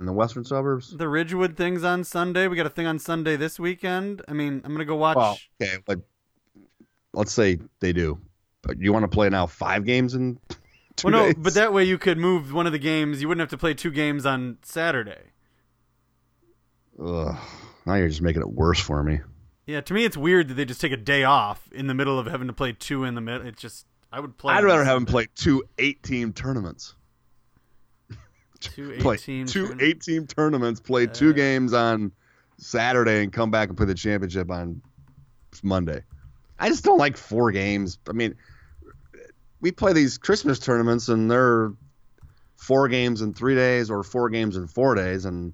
In the western suburbs? The Ridgewood thing's on Sunday. We got a thing on Sunday this weekend. I mean, I'm going to go watch. Well, okay, but let's say they do. But you want to play now five games in two well, days? No, but that way you could move one of the games. You wouldn't have to play two games on Saturday. Ugh, now you're just making it worse for me. Yeah, to me, it's weird that they just take a day off in the middle of having to play two in the middle. It's just, I would play. I'd rather have them play two eight-team tournaments. Two eight-team Two eight-team tournaments, play uh, two games on Saturday and come back and play the championship on Monday. I just don't like four games. I mean, we play these Christmas tournaments, and they're four games in three days or four games in four days, and,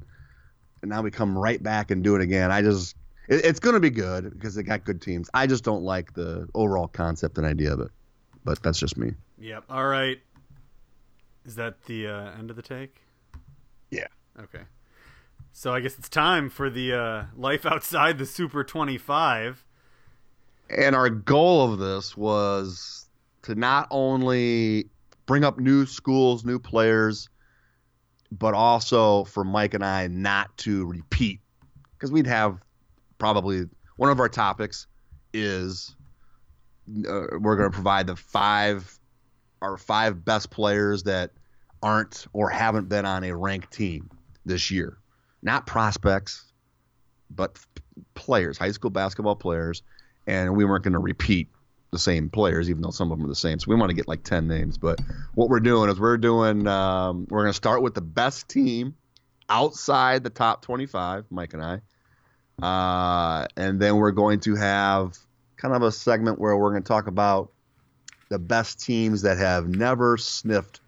and now we come right back and do it again. I just... It's going to be good because they got good teams. I just don't like the overall concept and idea of it, but that's just me. Yep. All right. Is that the uh, end of the take? Yeah. Okay. So I guess it's time for the uh, life outside the Super twenty-five. And our goal of this was to not only bring up new schools, new players, but also for Mike and I not to repeat, because we'd have – probably one of our topics is uh, we're going to provide the five our five best players that aren't or haven't been on a ranked team this year. Not prospects, but players, high school basketball players. And we weren't going to repeat the same players, even though some of them are the same. So we want to get like ten names. But what we're doing is we're doing um, we're going to start with the best team outside the top twenty-five, Mike and I. Uh, and then we're going to have kind of a segment where we're going to talk about the best teams that have never sniffed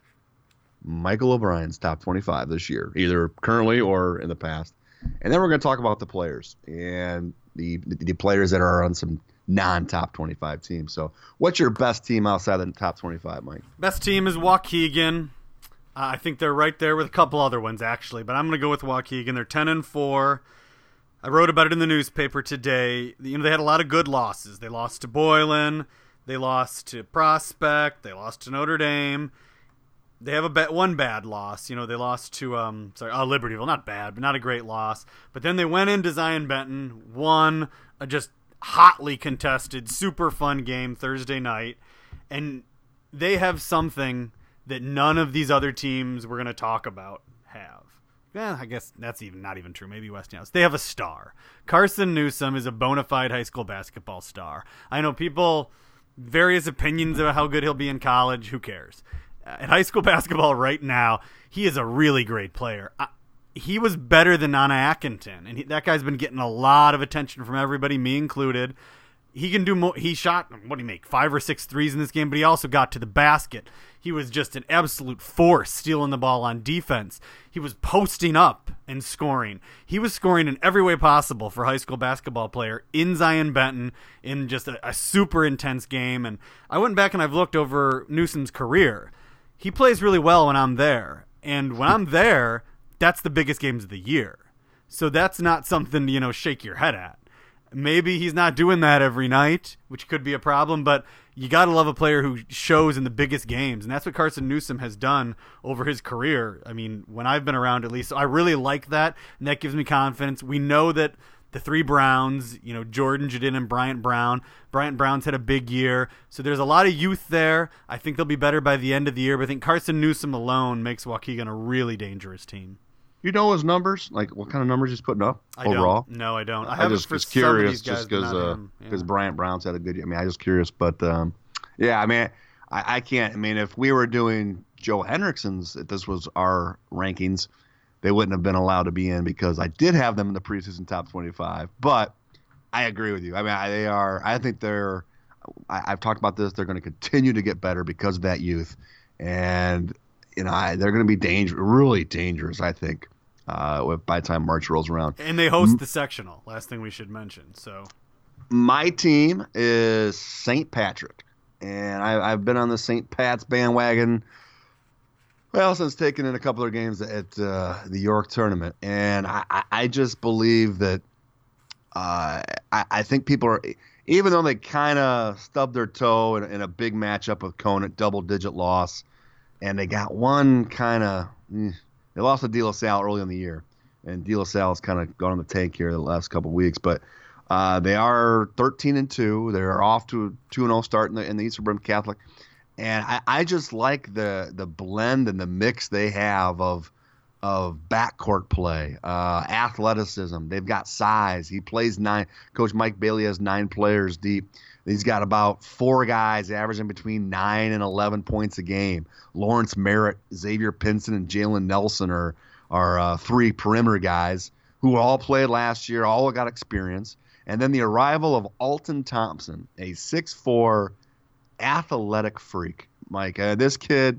Michael O'Brien's top twenty-five this year, either currently or in the past. And then we're going to talk about the players and the the players that are on some non-top twenty-five teams. So what's your best team outside the top twenty-five, Mike? Best team is Waukegan. Uh, I think they're right there with a couple other ones, actually. But I'm going to go with Waukegan. They're ten and four. I wrote about it in the newspaper today. You know, they had a lot of good losses. They lost to Boylan. They lost to Prospect. They lost to Notre Dame. They have a bet one bad loss. You know, they lost to um sorry, oh, Libertyville. Not bad, but not a great loss. But then they went into Zion Benton, won a just hotly contested, super fun game Thursday night, and they have something that none of these other teams we're going to talk about have. Eh, I guess that's even not even true. Maybe Westinghouse. They have a star. Carson Newsom is a bona fide high school basketball star. I know people, various opinions about how good he'll be in college. Who cares? At high school basketball right now, he is a really great player. I, he was better than Nana Akinton, and he, that guy's been getting a lot of attention from everybody, me included. He can do more. He shot, what did he make, five or six threes in this game, but he also got to the basket. He was just an absolute force stealing the ball on defense. He was posting up and scoring. He was scoring in every way possible for a high school basketball player in Zion Benton in just a, a super intense game. And I went back and I've looked over Newsom's career. He plays really well when I'm there. And when I'm there, that's the biggest games of the year. So that's not something to, you know, shake your head at. Maybe he's not doing that every night, which could be a problem, but you got to love a player who shows in the biggest games, and that's what Carson Newsom has done over his career. I mean, when I've been around at least, so I really like that, and that gives me confidence. We know that the three Browns, you know, Jordan, Jadin, and Bryant Brown, Bryant Brown's had a big year, so there's a lot of youth there. I think they'll be better by the end of the year, but I think Carson Newsom alone makes Waukegan a really dangerous team. You know his numbers, like what kind of numbers he's putting up I overall? Don't. No, I don't. I, I have just was curious, just because because uh, yeah. Bryant Brown's had a good year. I mean, I was curious, but um, yeah, I mean, I, I can't. I mean, if we were doing Joe Henricksen's, if this was our rankings, they wouldn't have been allowed to be in because I did have them in the preseason top twenty-five. But I agree with you. I mean, I, they are. I think they're. I, I've talked about this. They're going to continue to get better because of that youth, and. You know, I, they're going to be dangerous, really dangerous, I think, uh, by the time March rolls around. And they host the sectional, last thing we should mention. So, my team is Saint Patrick, and I, I've been on the Saint Pat's bandwagon, well, since taking in a couple of games at uh, the York tournament. And I, I just believe that uh, I, I think people are, even though they kind of stubbed their toe in, in a big matchup with Cone at double-digit loss, and they got one kind of eh, – they lost to De La Salle early in the year. And De La Salle's kind of gone on the tank here the last couple of weeks. But uh, they are thirteen and two. They're off to a two and oh start in the, in the Eastern Brim Catholic. And I, I just like the the blend and the mix they have of of backcourt play, uh, athleticism. They've got size. He plays nine – Coach Mike Bailey has nine players deep. He's got about four guys averaging between nine and eleven points a game. Lawrence Merritt, Xavier Pinson, and Jalen Nelson are, are uh, three perimeter guys who all played last year, all got experience. And then the arrival of Alton Thompson, a six foot four athletic freak. Mike, uh, this kid,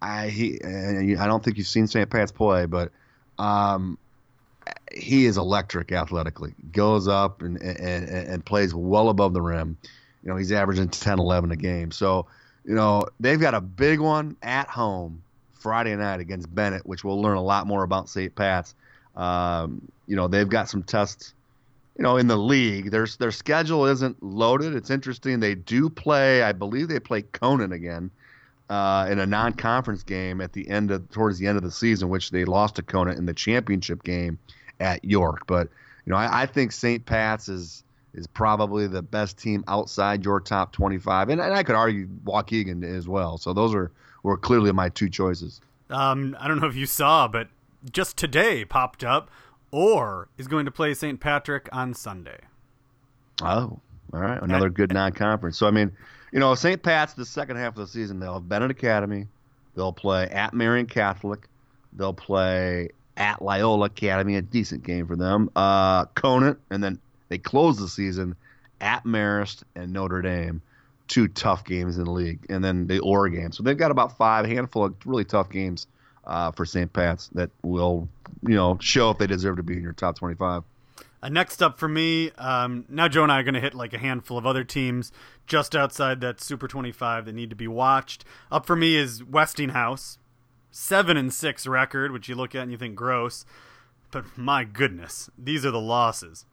I he uh, I don't think you've seen Saint Pat's play, but um, he is electric athletically. Goes up and, and and plays well above the rim. You know, he's averaging ten eleven a game. So, you know, they've got a big one at home Friday night against Bennet, which we'll learn a lot more about Saint Pat's. Um, you know, they've got some tests, you know, in the league. Their, their schedule isn't loaded. It's interesting. They do play, I believe they play Conan again uh, in a non-conference game at the end of towards the end of the season, which they lost to Conan in the championship game at York. But, you know, I, I think Saint Pat's is is probably the best team outside your top twenty-five. And, and I could argue Waukegan as well. So those are were clearly my two choices. Um, I don't know if you saw, but just today popped up, Orr is going to play Saint Patrick on Sunday. Oh, all right. Another and, good non-conference. So, I mean, you know, Saint Pat's the second half of the season, they'll have Bennet Academy. They'll play at Marian Catholic. They'll play at Loyola Academy, a decent game for them. Uh, Conant, and then they close the season at Marist and Notre Dame, two tough games in the league, and then the Orr game. So they've got about five, a handful of really tough games uh, for Saint Pat's that will, you know, show if they deserve to be in your top twenty-five. Uh, next up for me, um, now Joe and I are going to hit like a handful of other teams just outside that Super twenty-five that need to be watched. Up for me is Westinghouse. Seven and six record, which you look at and you think gross, but my goodness, these are the losses: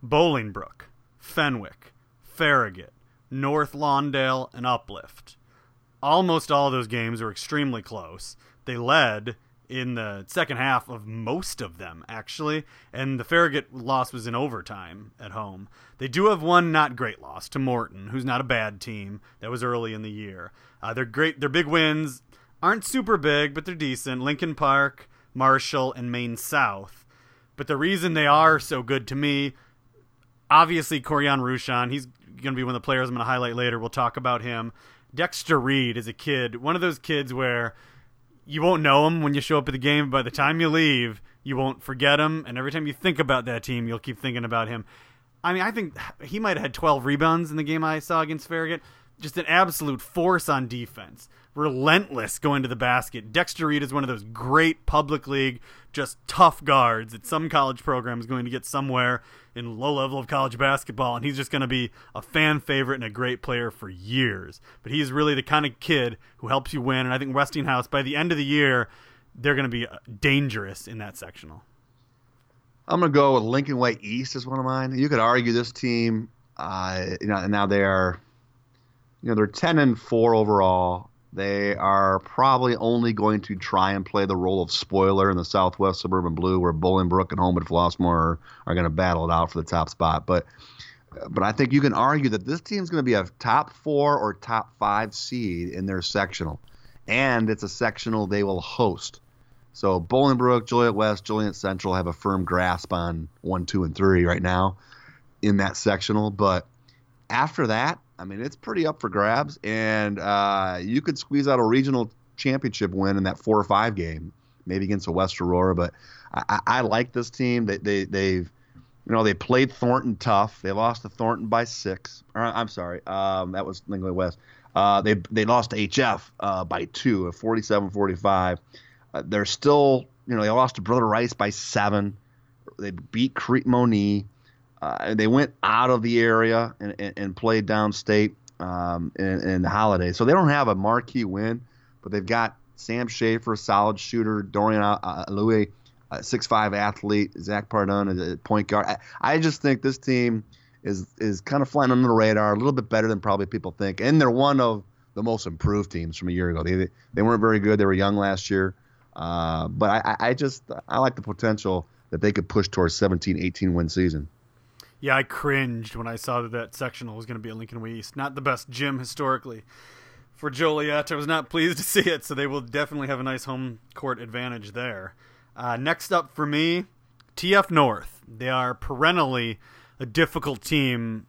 Bolingbrook, Fenwick, Farragut, North Lawndale, and Uplift. Almost all of those games were extremely close. They led in the second half of most of them, actually, and the Farragut loss was in overtime at home. They do have one not great loss to Morton, who's not a bad team. That was early in the year. Uh, they're great. They're big wins. Aren't super big, but they're decent. Lincoln Park, Marshall, and Maine South. But the reason they are so good to me, obviously Corian Ruchon, he's going to be one of the players I'm going to highlight later. We'll talk about him. Dexter Reed is a kid, one of those kids where you won't know him when you show up at the game. By the time you leave, you won't forget him. And every time you think about that team, you'll keep thinking about him. I mean, I think he might have had twelve rebounds in the game I saw against Farragut. Just an absolute force on defense. Relentless going to the basket. Dexter Reed is one of those great public league, just tough guards that some college program is going to get somewhere in low level of college basketball, and he's just going to be a fan favorite and a great player for years. But he's really the kind of kid who helps you win, and I think Westinghouse, by the end of the year, they're going to be dangerous in that sectional. I'm going to go with Lincoln Way East as one of mine. You could argue this team, uh, you know, now they are, you know, they're ten and four overall. They are probably only going to try and play the role of spoiler in the Southwest Suburban Blue, where Bolingbrook and Homewood Flossmoor are going to battle it out for the top spot. But but I think you can argue that this team's going to be a top four or top five seed in their sectional, and it's a sectional they will host. So Bolingbrook, Joliet West, Joliet Central have a firm grasp on one, two, and three right now in that sectional. But after that, I mean, it's pretty up for grabs, and uh, you could squeeze out a regional championship win in that four or five game, maybe against a West Aurora. But I, I like this team. They, they, they've, you know, they played Thornton tough. They lost to Thornton by six. Or, I'm sorry, um, that was Lincoln West. Uh, they they lost to H F uh, by two, at forty-seven forty-five. Uh, they're still, you know, they lost to Brother Rice by seven. They beat Crete Moni. Uh, they went out of the area and, and, and played downstate um, in, in the holiday. So they don't have a marquee win, but they've got Sam Schaefer, solid shooter, Dorian uh, Louis, uh, six five athlete, Zach Pardon, a point guard. I, I just think this team is is kind of flying under the radar, a little bit better than probably people think. And they're one of the most improved teams from a year ago. They, they weren't very good. They were young last year. Uh, but I, I just I like the potential that they could push towards seventeen eighteen win season. Yeah, I cringed when I saw that that sectional was going to be at Lincoln Way East. Not the best gym historically for Joliet. I was not pleased to see it, so they will definitely have a nice home court advantage there. Uh, next up for me, T F North. They are perennially a difficult team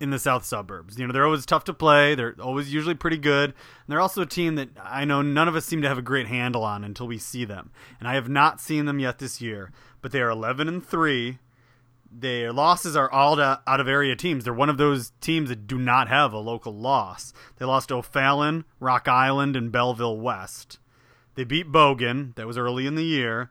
in the South Suburbs. You know, they're always tough to play. They're always usually pretty good. And they're also a team that I know none of us seem to have a great handle on until we see them. And I have not seen them yet this year, but they are eleven and three. Their losses are all to out-of-area teams. They're one of those teams that do not have a local loss. They lost to O'Fallon, Rock Island, and Belleville West. They beat Bogan. That was early in the year.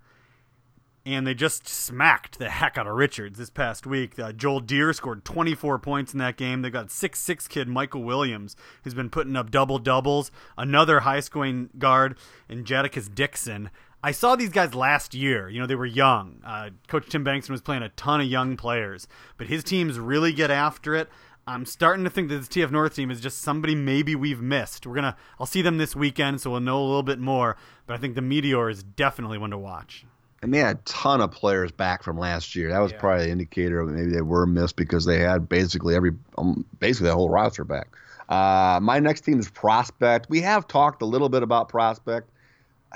And they just smacked the heck out of Richards this past week. Uh, Joel Deere scored twenty-four points in that game. They got six six kid Michael Williams, who's been putting up double-doubles. Another high-scoring guard, and Jadakus Dixon. I saw these guys last year. You know, they were young. Uh, Coach Tim Bankson was playing a ton of young players, but his teams really get after it. I'm starting to think that this T F North team is just somebody maybe we've missed. We're gonna, I'll see them this weekend, so we'll know a little bit more, but I think the Meteor is definitely one to watch. And they had a ton of players back from last year. That was yeah. probably the indicator of maybe they were missed, because they had basically every, um, basically the whole roster back. Uh, my next team is Prospect. We have talked a little bit about Prospect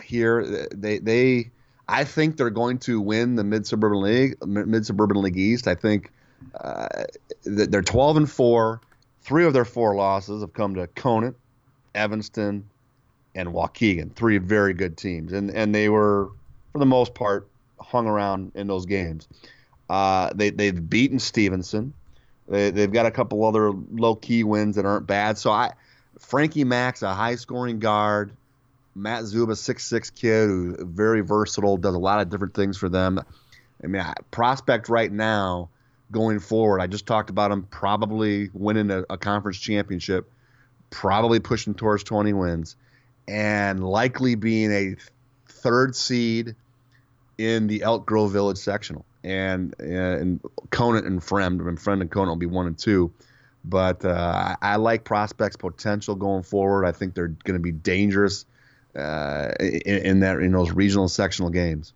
here. They, they, I think they're going to win the Mid-Suburban League, Mid-Suburban League East. I think uh, they're twelve and four. Three of their four losses have come to Conant, Evanston, and Waukegan. Three very good teams, and and they were, for the most part, hung around in those games. Uh, they they've beaten Stevenson. They they've got a couple other low key wins that aren't bad. So I, Frankie Max, a high scoring guard. Matt Zuba, six six kid, who very versatile, does a lot of different things for them. I mean, Prospect right now, going forward, I just talked about them probably winning a, a conference championship, probably pushing towards twenty wins, and likely being a third seed in the Elk Grove Village sectional. And and Conant and Fremd, I mean, Fremd and Conant will be one and two. But uh, I like Prospect's potential going forward. I think they're going to be dangerous Uh, in, in that in those regional sectional games.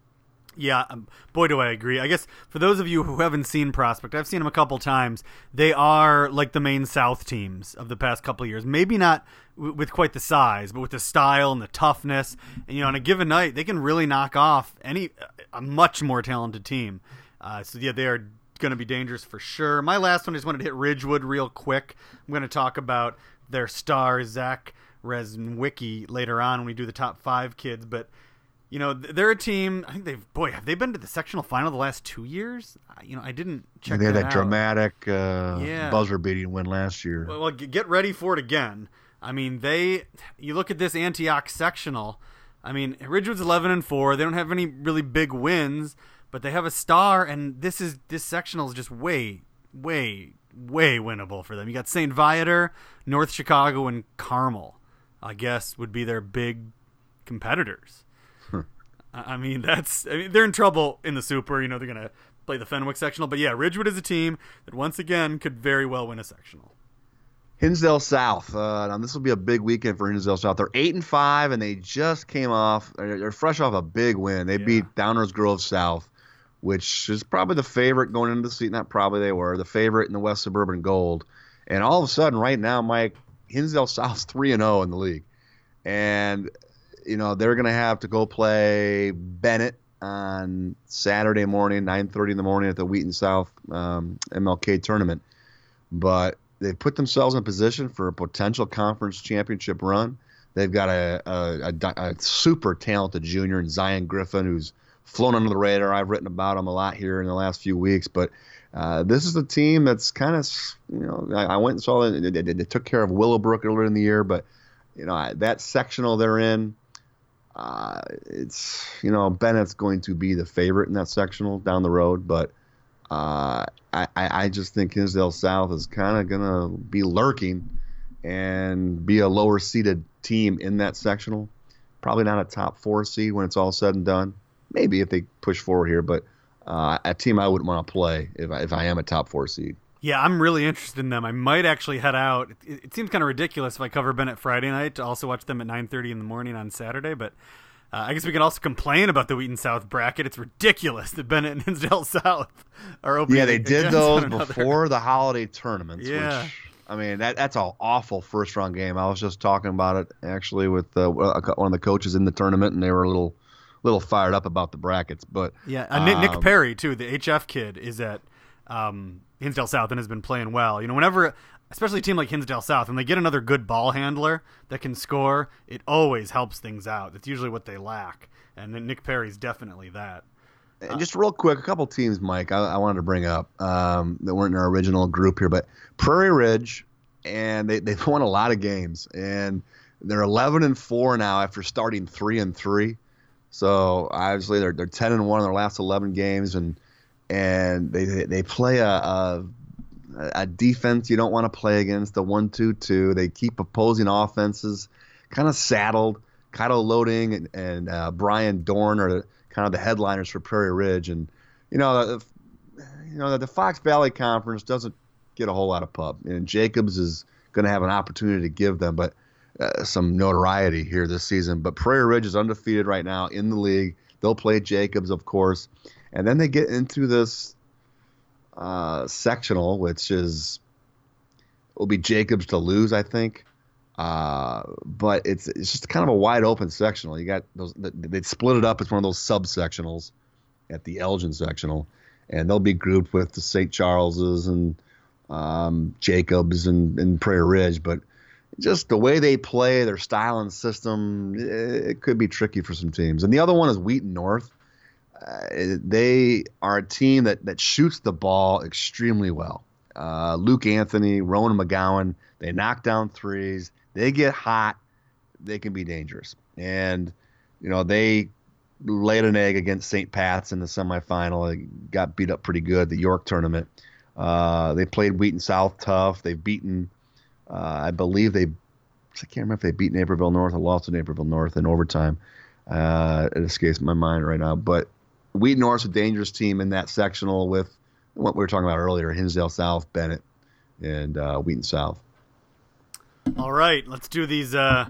Yeah, um, boy, do I agree. I guess for those of you who haven't seen Prospect, I've seen them a couple times. They are like the main South teams of the past couple of years. Maybe not w- with quite the size, but with the style and the toughness. And, you know, on a given night, they can really knock off any a much more talented team. Uh, so, yeah, they are going to be dangerous for sure. My last one, I just wanted to hit Ridgewood real quick. I'm going to talk about their star, Zach Reznicki, later on when we do the top five kids, but... You know, they're a team, I think they've, boy, have they been to the sectional final the last two years? You know, I didn't check that out. They had that, that dramatic uh, yeah. buzzer-beating win last year. Well, well, get ready for it again. I mean, they, you look at this Antioch sectional, I mean, Ridgewood's eleven and four. They don't have any really big wins, but they have a star, and this is this sectional is just way, way, way winnable for them. You got Saint Viator, North Chicago, and Carmel, I guess, would be their big competitors. I mean, that's I mean, they're in trouble in the Super. You know, they're going to play the Fenwick sectional. But, yeah, Ridgewood is a team that, once again, could very well win a sectional. Hinsdale South. Uh, now this will be a big weekend for Hinsdale South. They're eight and five, and they just came off. They're fresh off a big win. They yeah. beat Downers Grove South, which is probably the favorite going into the season. Not probably they were. The favorite in the West Suburban Gold. And all of a sudden, right now, Mike, Hinsdale South's three and oh in the league. And... You know, they're going to have to go play Bennet on Saturday morning, nine thirty in the morning at the Wheaton South um, M L K tournament. But they've put themselves in position for a potential conference championship run. They've got a, a, a, a super talented junior in Zion Griffin who's flown under the radar. I've written about him a lot here in the last few weeks. But uh, this is a team that's kind of, you know, I, I went and saw it. They, they, they took care of Willowbrook earlier in the year. But, you know, that sectional they're in, Uh, it's, you know, Bennett's going to be the favorite in that sectional down the road, but uh, I, I just think Hinsdale South is kind of going to be lurking and be a lower-seeded team in that sectional. Probably not a top four seed when it's all said and done. Maybe if they push forward here, but uh, a team I wouldn't want to play if I, if I am a top four seed. Yeah, I'm really interested in them. I might actually head out. It, it seems kind of ridiculous if I cover Bennet Friday night to also watch them at nine thirty in the morning on Saturday, but uh, I guess we can also complain about the Wheaton South bracket. It's ridiculous that Bennet and Hinsdale South are opening. Yeah, they did those before the holiday tournaments. Yeah. Which, I mean, that that's an awful first-round game. I was just talking about it, actually, with uh, one of the coaches in the tournament, and they were a little little fired up about the brackets. But yeah, uh, Nick, um, Nick Perry, too, the H F kid, is at um, – Hinsdale South and has been playing well. You know, whenever, especially a team like Hinsdale South, when they get another good ball handler that can score, it always helps things out. That's usually what they lack. And then Nick Perry's definitely that. And uh, just real quick, a couple teams, Mike, I, I wanted to bring up um, that weren't in our original group here, but Prairie Ridge, and they, they've won a lot of games. And they're eleven and four now after starting three and three. So obviously they're they're ten and one in their last eleven games, and And they they play a, a a defense you don't want to play against, the one two two. They keep opposing offenses, kind of saddled. Kyle Loading and, and uh, Brian Dorn are the, kind of the headliners for Prairie Ridge. And, you know, the, you know the, the Fox Valley Conference doesn't get a whole lot of pub. And Jacobs is going to have an opportunity to give them but uh, some notoriety here this season. But Prairie Ridge is undefeated right now in the league. They'll play Jacobs, of course. And then they get into this uh, sectional, which is will be Jacobs to lose, I think. Uh, but it's it's just kind of a wide open sectional. You got those they split it up as one of those subsectionals at the Elgin sectional, and they'll be grouped with the Saint Charles's and um, Jacobs and, and Prairie Ridge. But just the way they play, their style and system, it could be tricky for some teams. And the other one is Wheaton North. Uh, they are a team that, that shoots the ball extremely well. Uh, Luke Anthony, Rowan McGowan, they knock down threes. They get hot. They can be dangerous. And, you know, they laid an egg against Saint Pat's in the semifinal. They got beat up pretty good, the York tournament. Uh, they played Wheaton South tough. They've beaten, uh, I believe they, I can't remember if they beat Naperville North or lost to Naperville North in overtime. Uh, it escapes my mind right now. But Wheaton North's a dangerous team in that sectional with what we were talking about earlier, Hinsdale South, Bennet, and uh, Wheaton South. All right, let's do these, uh,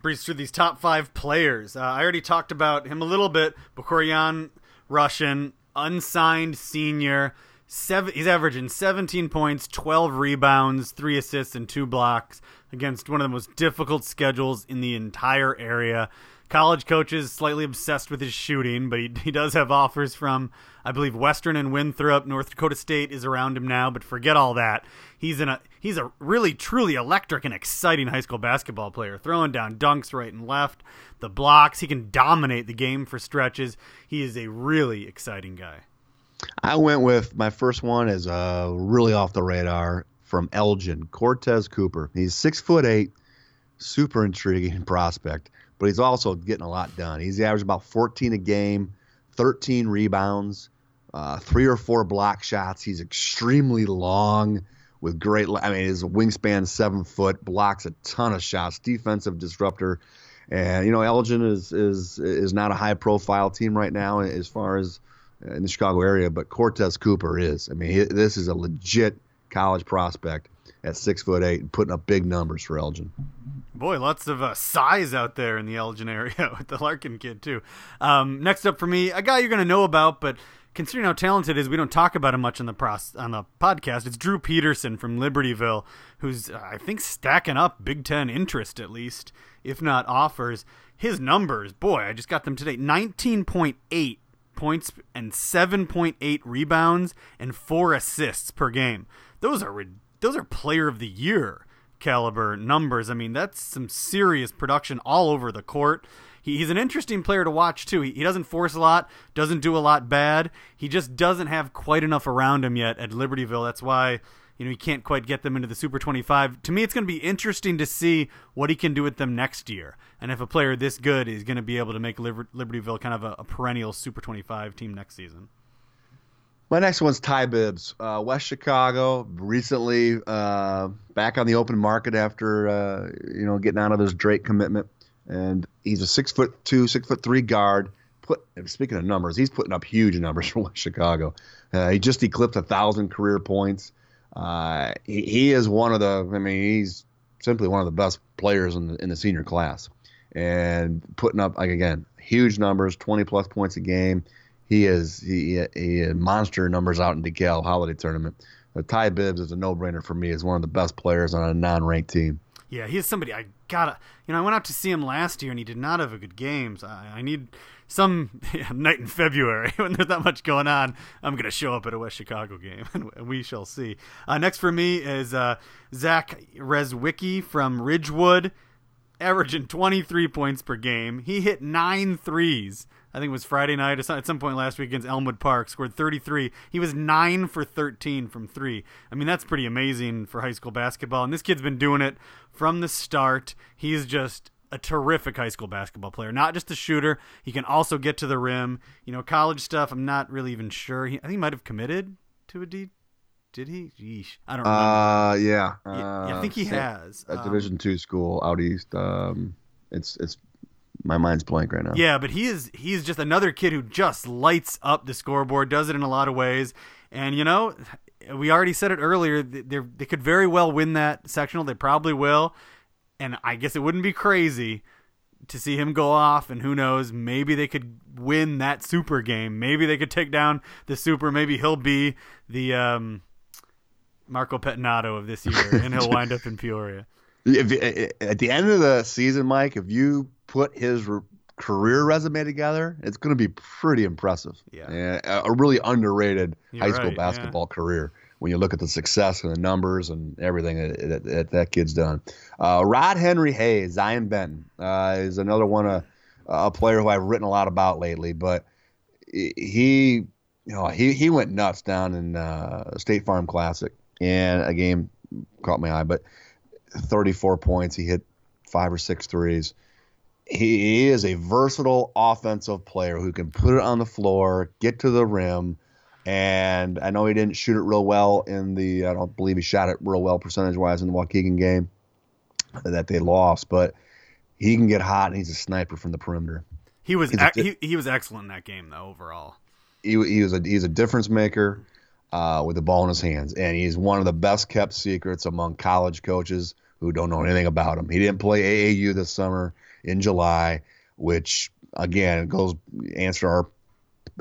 breeze through these top five players. Uh, I already talked about him a little bit, Bokorian Russian, unsigned senior. Seven, he's averaging seventeen points, twelve rebounds, three assists, and two blocks against one of the most difficult schedules in the entire area. College coaches slightly obsessed with his shooting, but he, he does have offers from, I believe, Western and Winthrop. North Dakota State is around him now, but forget all that. He's in a he's a really, truly electric and exciting high school basketball player, throwing down dunks right and left, the blocks. He can dominate the game for stretches. He is a really exciting guy. I went with my first one is uh, really off the radar from Elgin, Cortez Cooper. He's six foot eight, super intriguing prospect, but he's also getting a lot done. He's averaged about fourteen a game, thirteen rebounds, uh, three or four block shots. He's extremely long with great. I mean, his wingspan is seven foot, blocks a ton of shots, defensive disruptor, and you know Elgin is is is not a high profile team right now as far as. In the Chicago area, but Cortez Cooper is. I mean, he, this is a legit college prospect at six foot eight and putting up big numbers for Elgin. Boy, lots of uh, size out there in the Elgin area with the Larkin kid too. Um, next up for me, a guy you're going to know about, but considering how talented he is, we don't talk about him much on the pros- on the podcast. It's Drew Peterson from Libertyville, who's uh, I think stacking up Big Ten interest at least, if not offers. His numbers, boy, I just got them today: nineteen point eight. points and seven point eight rebounds and four assists per game. Those are those are player of the year caliber numbers. I mean, that's some serious production all over the court. He, he's an interesting player to watch too. He, he doesn't force a lot, doesn't do a lot bad. He just doesn't have quite enough around him yet at Libertyville. That's why, you know, he can't quite get them into the Super twenty-five. To me, it's going to be interesting to see what he can do with them next year. And if a player this good is going to be able to make Liber- Libertyville kind of a, a perennial Super twenty-five team next season. My next one's Ty Bibbs. Uh, West Chicago, recently uh, back on the open market after, uh, you know, getting out of his Drake commitment. And he's a six foot two, six foot three guard. Put, speaking of numbers, he's putting up huge numbers for West Chicago. Uh, he just eclipsed one thousand career points. Uh, he, he is one of the, I mean, he's simply one of the best players in the, in the senior class, and putting up, like, again, huge numbers, twenty plus points a game. He is, he, he had monster numbers out in DeKalb holiday tournament. But Ty Bibbs is a no brainer for me as one of the best players on a non-ranked team. Yeah. He's somebody I gotta, you know, I went out to see him last year and he did not have a good game. So I, I need some yeah, night in February when there's not much going on. I'm going to show up at a West Chicago game and we shall see. Uh, next for me is uh, Zach Rezwicki from Ridgewood, averaging twenty-three points per game. He hit nine threes. I think it was Friday night or at some point last week against Elmwood Park, scored thirty-three. He was nine for thirteen from three. I mean, that's pretty amazing for high school basketball. And this kid's been doing it from the start. He's just a terrific high school basketball player, not just a shooter. He can also get to the rim. You know, college stuff, I'm not really even sure. He, I think he might have committed to a D. Did he? Yeesh. I don't remember. Uh, yeah. yeah. yeah I think he uh, has. A um, Division two school out east. Um, it's it's. My mind's blank right now. Yeah, but he is he's just another kid who just lights up the scoreboard, does it in a lot of ways. And, you know, we already said it earlier, they they could very well win that sectional. They probably will. And I guess it wouldn't be crazy to see him go off, and who knows, maybe they could win that super game. Maybe they could take down the super. Maybe he'll be the um, Marco Pettinato of this year, and he'll wind up in Peoria. If, at the end of the season, Mike, if you put his re- career resume together, it's going to be pretty impressive. Yeah, and a really underrated You're high school right, basketball yeah. career when you look at the success and the numbers and everything that that, that kid's done. Uh, Rod Henry Hayes, Zion Benton, uh, is another one, a, a player who I've written a lot about lately, but he, you know, he, he went nuts down in uh, State Farm Classic, and a game caught my eye, but thirty-four points. He hit five or six threes. He is a versatile offensive player who can put it on the floor, get to the rim. And I know he didn't shoot it real well in the, I don't believe he shot it real well percentage-wise in the Waukegan game that they lost, but he can get hot, and he's a sniper from the perimeter. He was a, he, he was excellent in that game, though, overall. He, he was a, he's a difference maker. Uh, with the ball in his hands, and he's one of the best-kept secrets among college coaches who don't know anything about him. He didn't play A A U this summer in July, which, again, goes answer our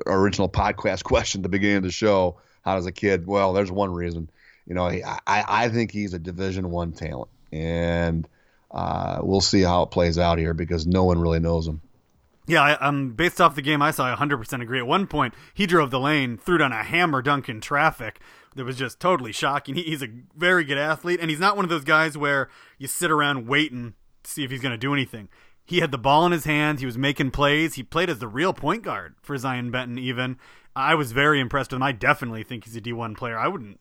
our original podcast question at the beginning of the show, how does a kid? Well, there's one reason. You know, I I think he's a Division One talent, and uh, we'll see how it plays out here because no one really knows him. Yeah, I, um, based off the game I saw, I one hundred percent agree. At one point, he drove the lane, threw down a hammer dunk in traffic that was just totally shocking. He, he's a very good athlete, and he's not one of those guys where you sit around waiting to see if he's going to do anything. He had the ball in his hands. He was making plays. He played as the real point guard for Zion Benton even. I was very impressed with him. I definitely think he's a D one player. I wouldn't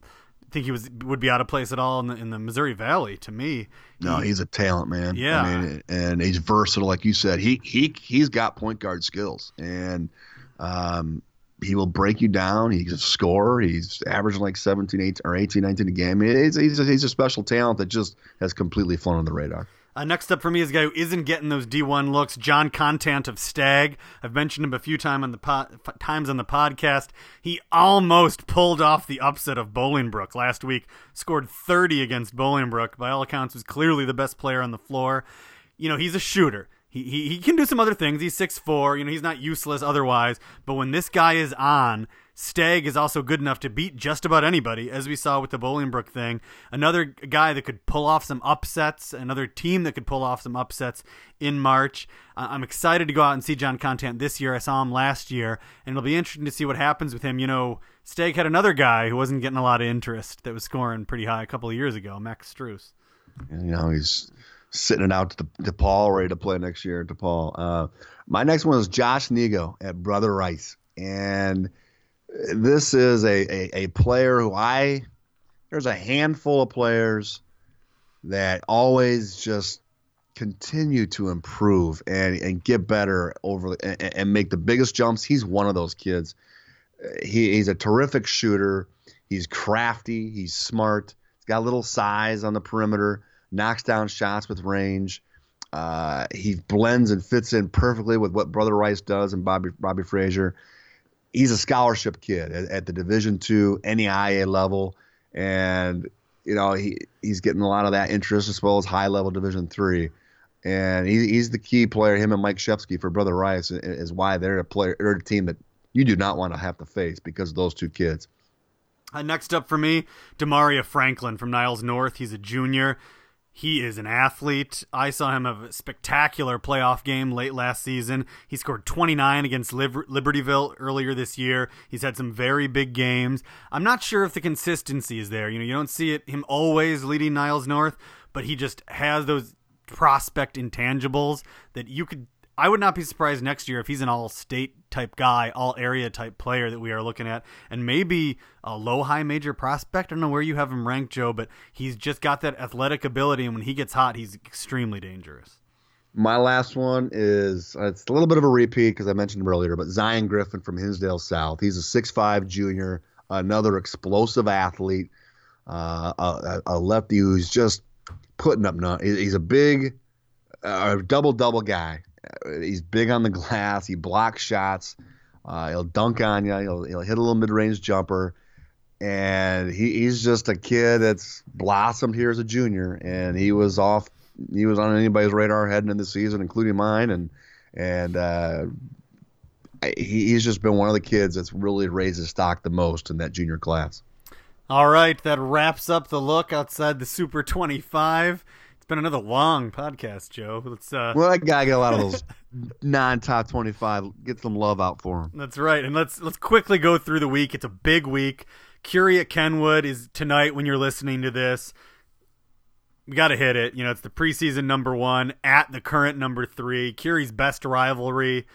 think he was would be out of place at all in the, in the Missouri Valley to me. No, he, he's a talent, man. Yeah. I mean, and he's versatile, like you said. He, he, he's got point guard skills, and um, he will break you down. He's a scorer. He's averaging like seventeen, eighteen, or eighteen, nineteen a game. He's, he's, a, he's a special talent that just has completely flown under the radar. Uh, next up for me is a guy who isn't getting those D one looks, John Contant of Stagg. I've mentioned him a few time on the po- times on the podcast. He almost pulled off the upset of Bolingbrook last week, scored thirty against Bolingbrook. By all accounts, was clearly the best player on the floor. You know, he's a shooter. He he, he can do some other things. He's six foot four. You know, he's not useless otherwise. But when this guy is on, Stagg is also good enough to beat just about anybody, as we saw with the Bolingbrook thing. Another guy that could pull off some upsets, another team that could pull off some upsets in March. Uh, I'm excited to go out and see John Contant this year. I saw him last year, and it'll be interesting to see what happens with him. You know, Stagg had another guy who wasn't getting a lot of interest that was scoring pretty high a couple of years ago, Max Strus. And, you know, he's sitting it out to DePaul, ready to play next year at DePaul. Uh, my next one is Josh Nego at Brother Rice. And this is a, a, a player who I – there's a handful of players that always just continue to improve and, and get better over and, and make the biggest jumps. He's one of those kids. He, he's a terrific shooter. He's crafty. He's smart. He's got a little size on the perimeter, knocks down shots with range. Uh, he blends and fits in perfectly with what Brother Rice does and Bobby Bobby Frazier. He's a scholarship kid at, at the Division two N E I A level, and you know he he's getting a lot of that interest as well as high level Division three, and he, he's the key player. Him and Mike Shefsky for Brother Rice is, is why they're a player, they're a team that you do not want to have to face because of those two kids. Uh, next up for me, Demaria Franklin from Niles North. He's a junior. He is an athlete. I saw him have a spectacular playoff game late last season. He scored twenty-nine against Liber- Libertyville earlier this year. He's had some very big games. I'm not sure if the consistency is there. You know, you don't see it him always leading Niles North, but he just has those prospect intangibles that you could – I would not be surprised next year if he's an all-state type guy, all-area type player that we are looking at, and maybe – a low-high major prospect. I don't know where you have him ranked, Joe, but he's just got that athletic ability, and when he gets hot, he's extremely dangerous. My last one is it's a little bit of a repeat because I mentioned him earlier, but Zion Griffin from Hinsdale South. He's a six foot five junior, another explosive athlete, uh, a, a lefty who's just putting up nuts. He's a big uh, double-double guy. He's big on the glass. He blocks shots. Uh, he'll dunk on you. He'll, he'll hit a little mid-range jumper. And he, he's just a kid that's blossomed here as a junior, and he was off, he was on anybody's radar heading into the season, including mine. And and uh, I, he's just been one of the kids that's really raised his stock the most in that junior class. All right, that wraps up the look outside the Super twenty-five. It's been another long podcast, Joe. Let's. Uh... Well, I gotta get a lot of those. non-top twenty-five, get some love out for him. That's right, and let's let's quickly go through the week. It's a big week. Curie at Kenwood is tonight when you're listening to this. We got to hit it. You know, it's the preseason number one at the current number three. Curie's best rivalry.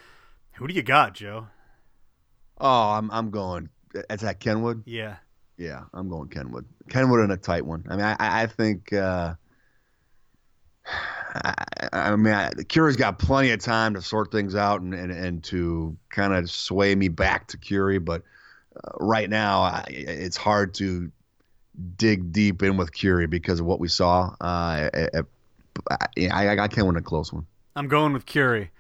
Who do you got, Joe? Oh, I'm I'm going. It's at Kenwood? Yeah. Yeah, I'm going Kenwood. Kenwood in a tight one. I mean, I, I think uh, I, I mean, I, Curie's got plenty of time to sort things out and, and, and to kind of sway me back to Curie, but Uh, right now, I, it's hard to dig deep in with Curie because of what we saw. Uh, I, I, I, I can't win a close one. I'm going with Curie.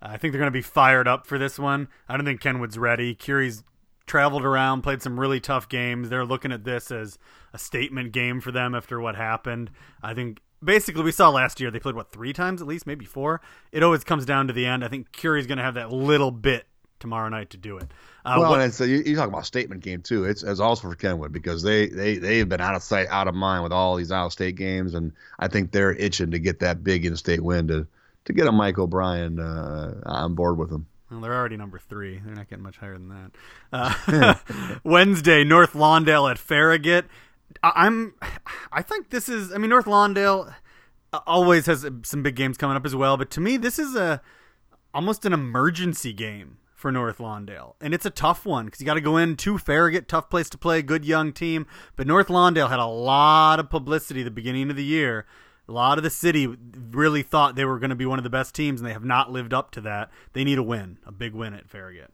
I think they're going to be fired up for this one. I don't think Kenwood's ready. Curie's traveled around, played some really tough games. They're looking at this as a statement game for them after what happened. I think basically we saw last year they played, what, three times at least, maybe four? It always comes down to the end. I think Curie's going to have that little bit tomorrow night to do it. Uh, well, what, and so you, you talk about statement game too. It's, it's also for Kenwood because they they they've been out of sight, out of mind with all these out of state games, and I think they're itching to get that big in-state win to to get a Michael O'Brien uh, on board with them. Well, they're already number three. They're not getting much higher than that. Uh, Wednesday, North Lawndale at Farragut. I, I'm, I think this is. I mean, North Lawndale always has some big games coming up as well, but to me, this is a almost an emergency game for North Lawndale, and it's a tough one because you got to go in to Farragut, tough place to play, good young team. But North Lawndale had a lot of publicity at the beginning of the year. A lot of the city really thought they were going to be one of the best teams, and they have not lived up to that. They need a win, a big win at Farragut.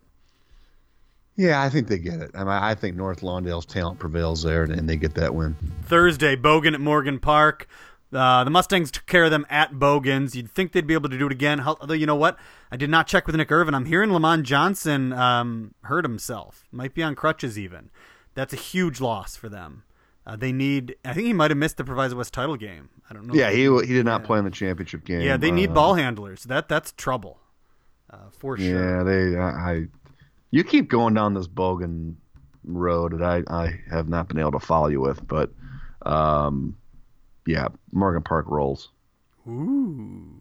Yeah, I think they get it. I mean, I think North Lawndale's talent prevails there, and they get that win. Thursday, Bogan at Morgan Park. Uh, the Mustangs took care of them at Bogans. You'd think they'd be able to do it again. Although, you know what? I did not check with Nick Irvin. I'm hearing Lamont Johnson um, hurt himself. Might be on crutches even. That's a huge loss for them. Uh, they need. I think he might have missed the Proviso West title game. I don't know. Yeah, he he did not yeah. play in the championship game. Yeah, they need uh, ball handlers. That that's trouble, uh, for sure. Yeah, they. I, I. You keep going down this Bogan road that I, I have not been able to follow you with, but, um, yeah, Morgan Park rolls. Ooh,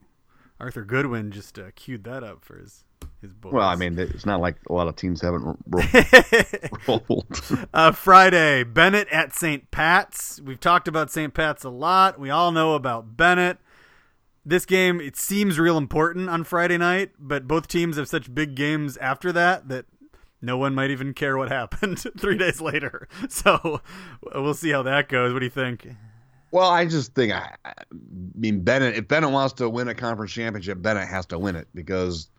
Arthur Goodwin just uh, queued that up for his. His well, I mean, it's not like a lot of teams haven't rolled. rolled. uh, Friday, Bennet at Saint Pat's. We've talked about Saint Pat's a lot. We all know about Bennet. This game, it seems real important on Friday night, but both teams have such big games after that that no one might even care what happened three days later. So we'll see how that goes. What do you think? Well, I just think, I, I mean, Bennet, if Bennet wants to win a conference championship, Bennet has to win it because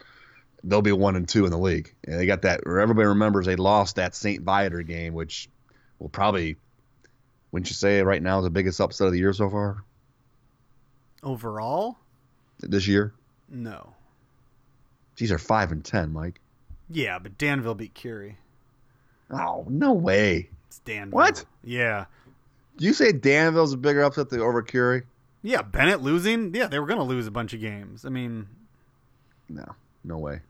they'll be one and two in the league. And they got that. Everybody remembers they lost that Saint Viator game, which will probably, wouldn't you say, right now is the biggest upset of the year so far? Overall? This year? No. These are five and ten, Mike. Yeah, but Danville beat Curie. Oh, no way. It's Danville. What? Yeah. Did you say Danville's a bigger upset than over Curie? Yeah, Bennet losing. Yeah, they were going to lose a bunch of games. I mean, no. No way.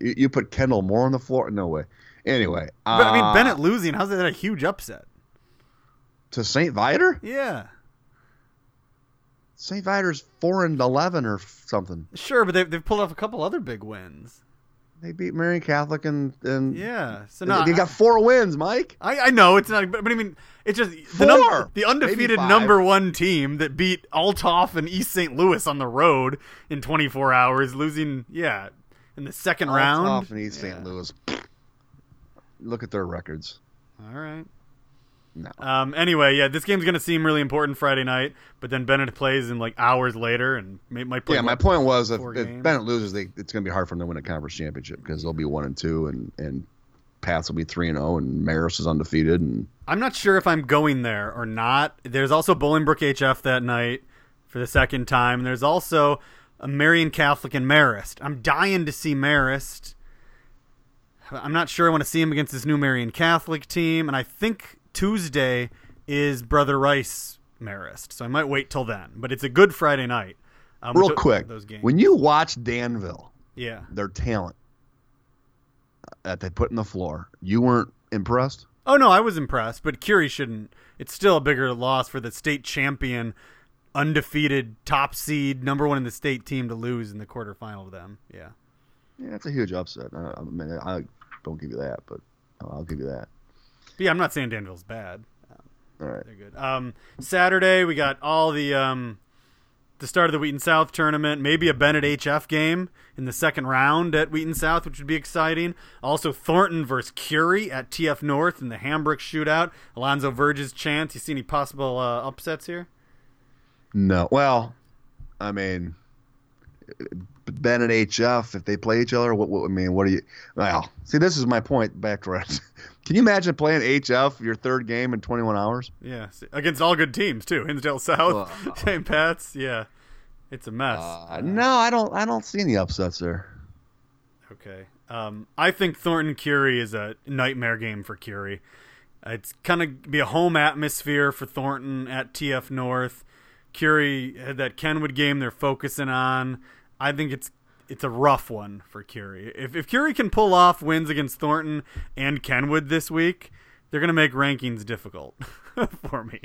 You put Kendall Moore on the floor? No way. Anyway. Uh, but, I mean, Bennet losing, how's that a huge upset? To Saint Viator? Yeah. Saint Viator's four and eleven or something. Sure, but they've, they've pulled off a couple other big wins. They beat Marian Catholic and, and – Yeah. So no, they got four wins, Mike. I, I know. It's not – but, I mean, it's just – the number, the undefeated number one team that beat Altoff and East Saint Louis on the road in twenty-four hours, losing, yeah, in the second round. Altoff and East Saint Louis. Look at their records. All right. No. Um, anyway, yeah, this game's going to seem really important Friday night, but then Bennet plays in like hours later, and may, might play. Yeah, my point was if, if Bennet loses, they, it's going to be hard for them to win a conference championship because they'll be one and two, and and Pats will be three and zero, and Marist is undefeated. And I'm not sure if I'm going there or not. There's also Bolingbrook H F that night for the second time. There's also a Marian Catholic and Marist. I'm dying to see Marist. I'm not sure I want to see him against this new Marian Catholic team, and I think Tuesday is Brother Rice Marist, so I might wait till then. But it's a good Friday night. Um, Real quick, those games. When you watch Danville, yeah, their talent that they put in the floor, you weren't impressed? Oh, no, I was impressed, but Curie shouldn't. It's still a bigger loss for the state champion, undefeated, top seed, number one in the state team to lose in the quarterfinal to them. Yeah, yeah, it's a huge upset. I mean, I don't give you that, but I'll give you that. Yeah, I'm not saying Danville's bad. Um, all right, they're good. Um, Saturday we got all the um, the start of the Wheaton South tournament. Maybe a Bennet H F game in the second round at Wheaton South, which would be exciting. Also Thornton versus Curie at T F North in the Hambrick shootout. Alonzo Verge's chance. You see any possible uh, upsets here? No. Well, I mean, Bennet H F, if they play each other, what, what I mean, what do you? Well, see, this is my point. Back to rest. Can you imagine playing H F your third game in twenty-one hours? Yeah, against all good teams too. Hinsdale South, uh, Saint Pat's. Yeah, it's a mess. Uh, no, I don't. I don't see any upsets there. Okay, um, I think Thornton Curie is a nightmare game for Curie. It's kind of be a home atmosphere for Thornton at T F North. Curie had that Kenwood game they're focusing on. I think it's it's a rough one for Curie. If if Curie can pull off wins against Thornton and Kenwood this week, they're going to make rankings difficult for me.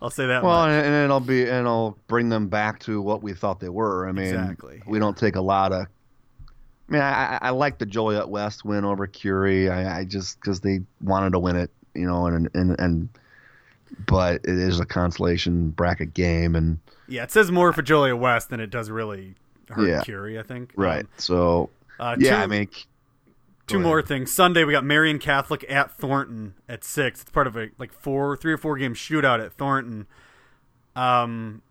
I'll say that. Well, much. and and I'll be and I'll bring them back to what we thought they were. I mean, exactly. We don't take a lot of. I mean, I, I like the Joliet West win over Curie. I, I just because they wanted to win it, you know, and and and. But it is a consolation bracket game, and yeah, it says more for Joliet West than it does really hurt yeah. Curie, I think. Right. Um, so uh, yeah, two, I mean, two more ahead. things. Sunday we got Marian Catholic at Thornton at six. It's part of a like four, three or four game shootout at Thornton. Um,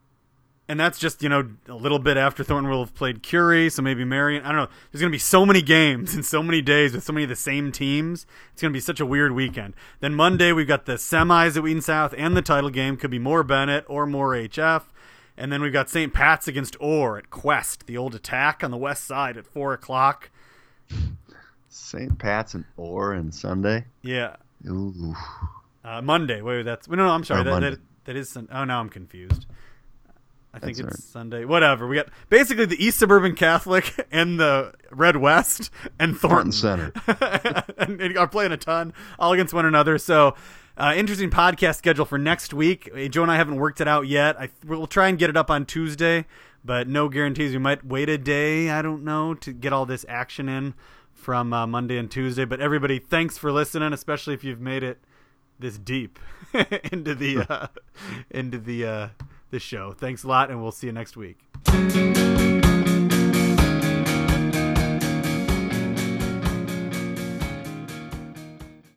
and that's just you know a little bit after Thornton will have played Curie, so maybe Marian. I don't know. There's going to be so many games and so many days with so many of the same teams. It's going to be such a weird weekend. Then Monday we've got the semis at Wheaton South and the title game. Could be more Bennet or more H F. And then we've got Saint Pat's against Orr at Quest, the old attack on the west side at four o'clock. Saint Pat's and Orr and Sunday. Yeah. Ooh. Uh, Monday. Wait, that's no, no. I'm sorry. That, that that is. Oh, now I'm confused. I think That's it's hard. Sunday. Whatever. We got basically the East Suburban Catholic and the Red West and Thornton, Thornton Center and, and are playing a ton all against one another. So uh, interesting podcast schedule for next week. Joe and I haven't worked it out yet. I We'll try and get it up on Tuesday, but no guarantees. We might wait a day, I don't know, to get all this action in from uh, Monday and Tuesday. But everybody, thanks for listening, especially if you've made it this deep into the uh, into the uh, – the show. Thanks a lot, and we'll see you next week.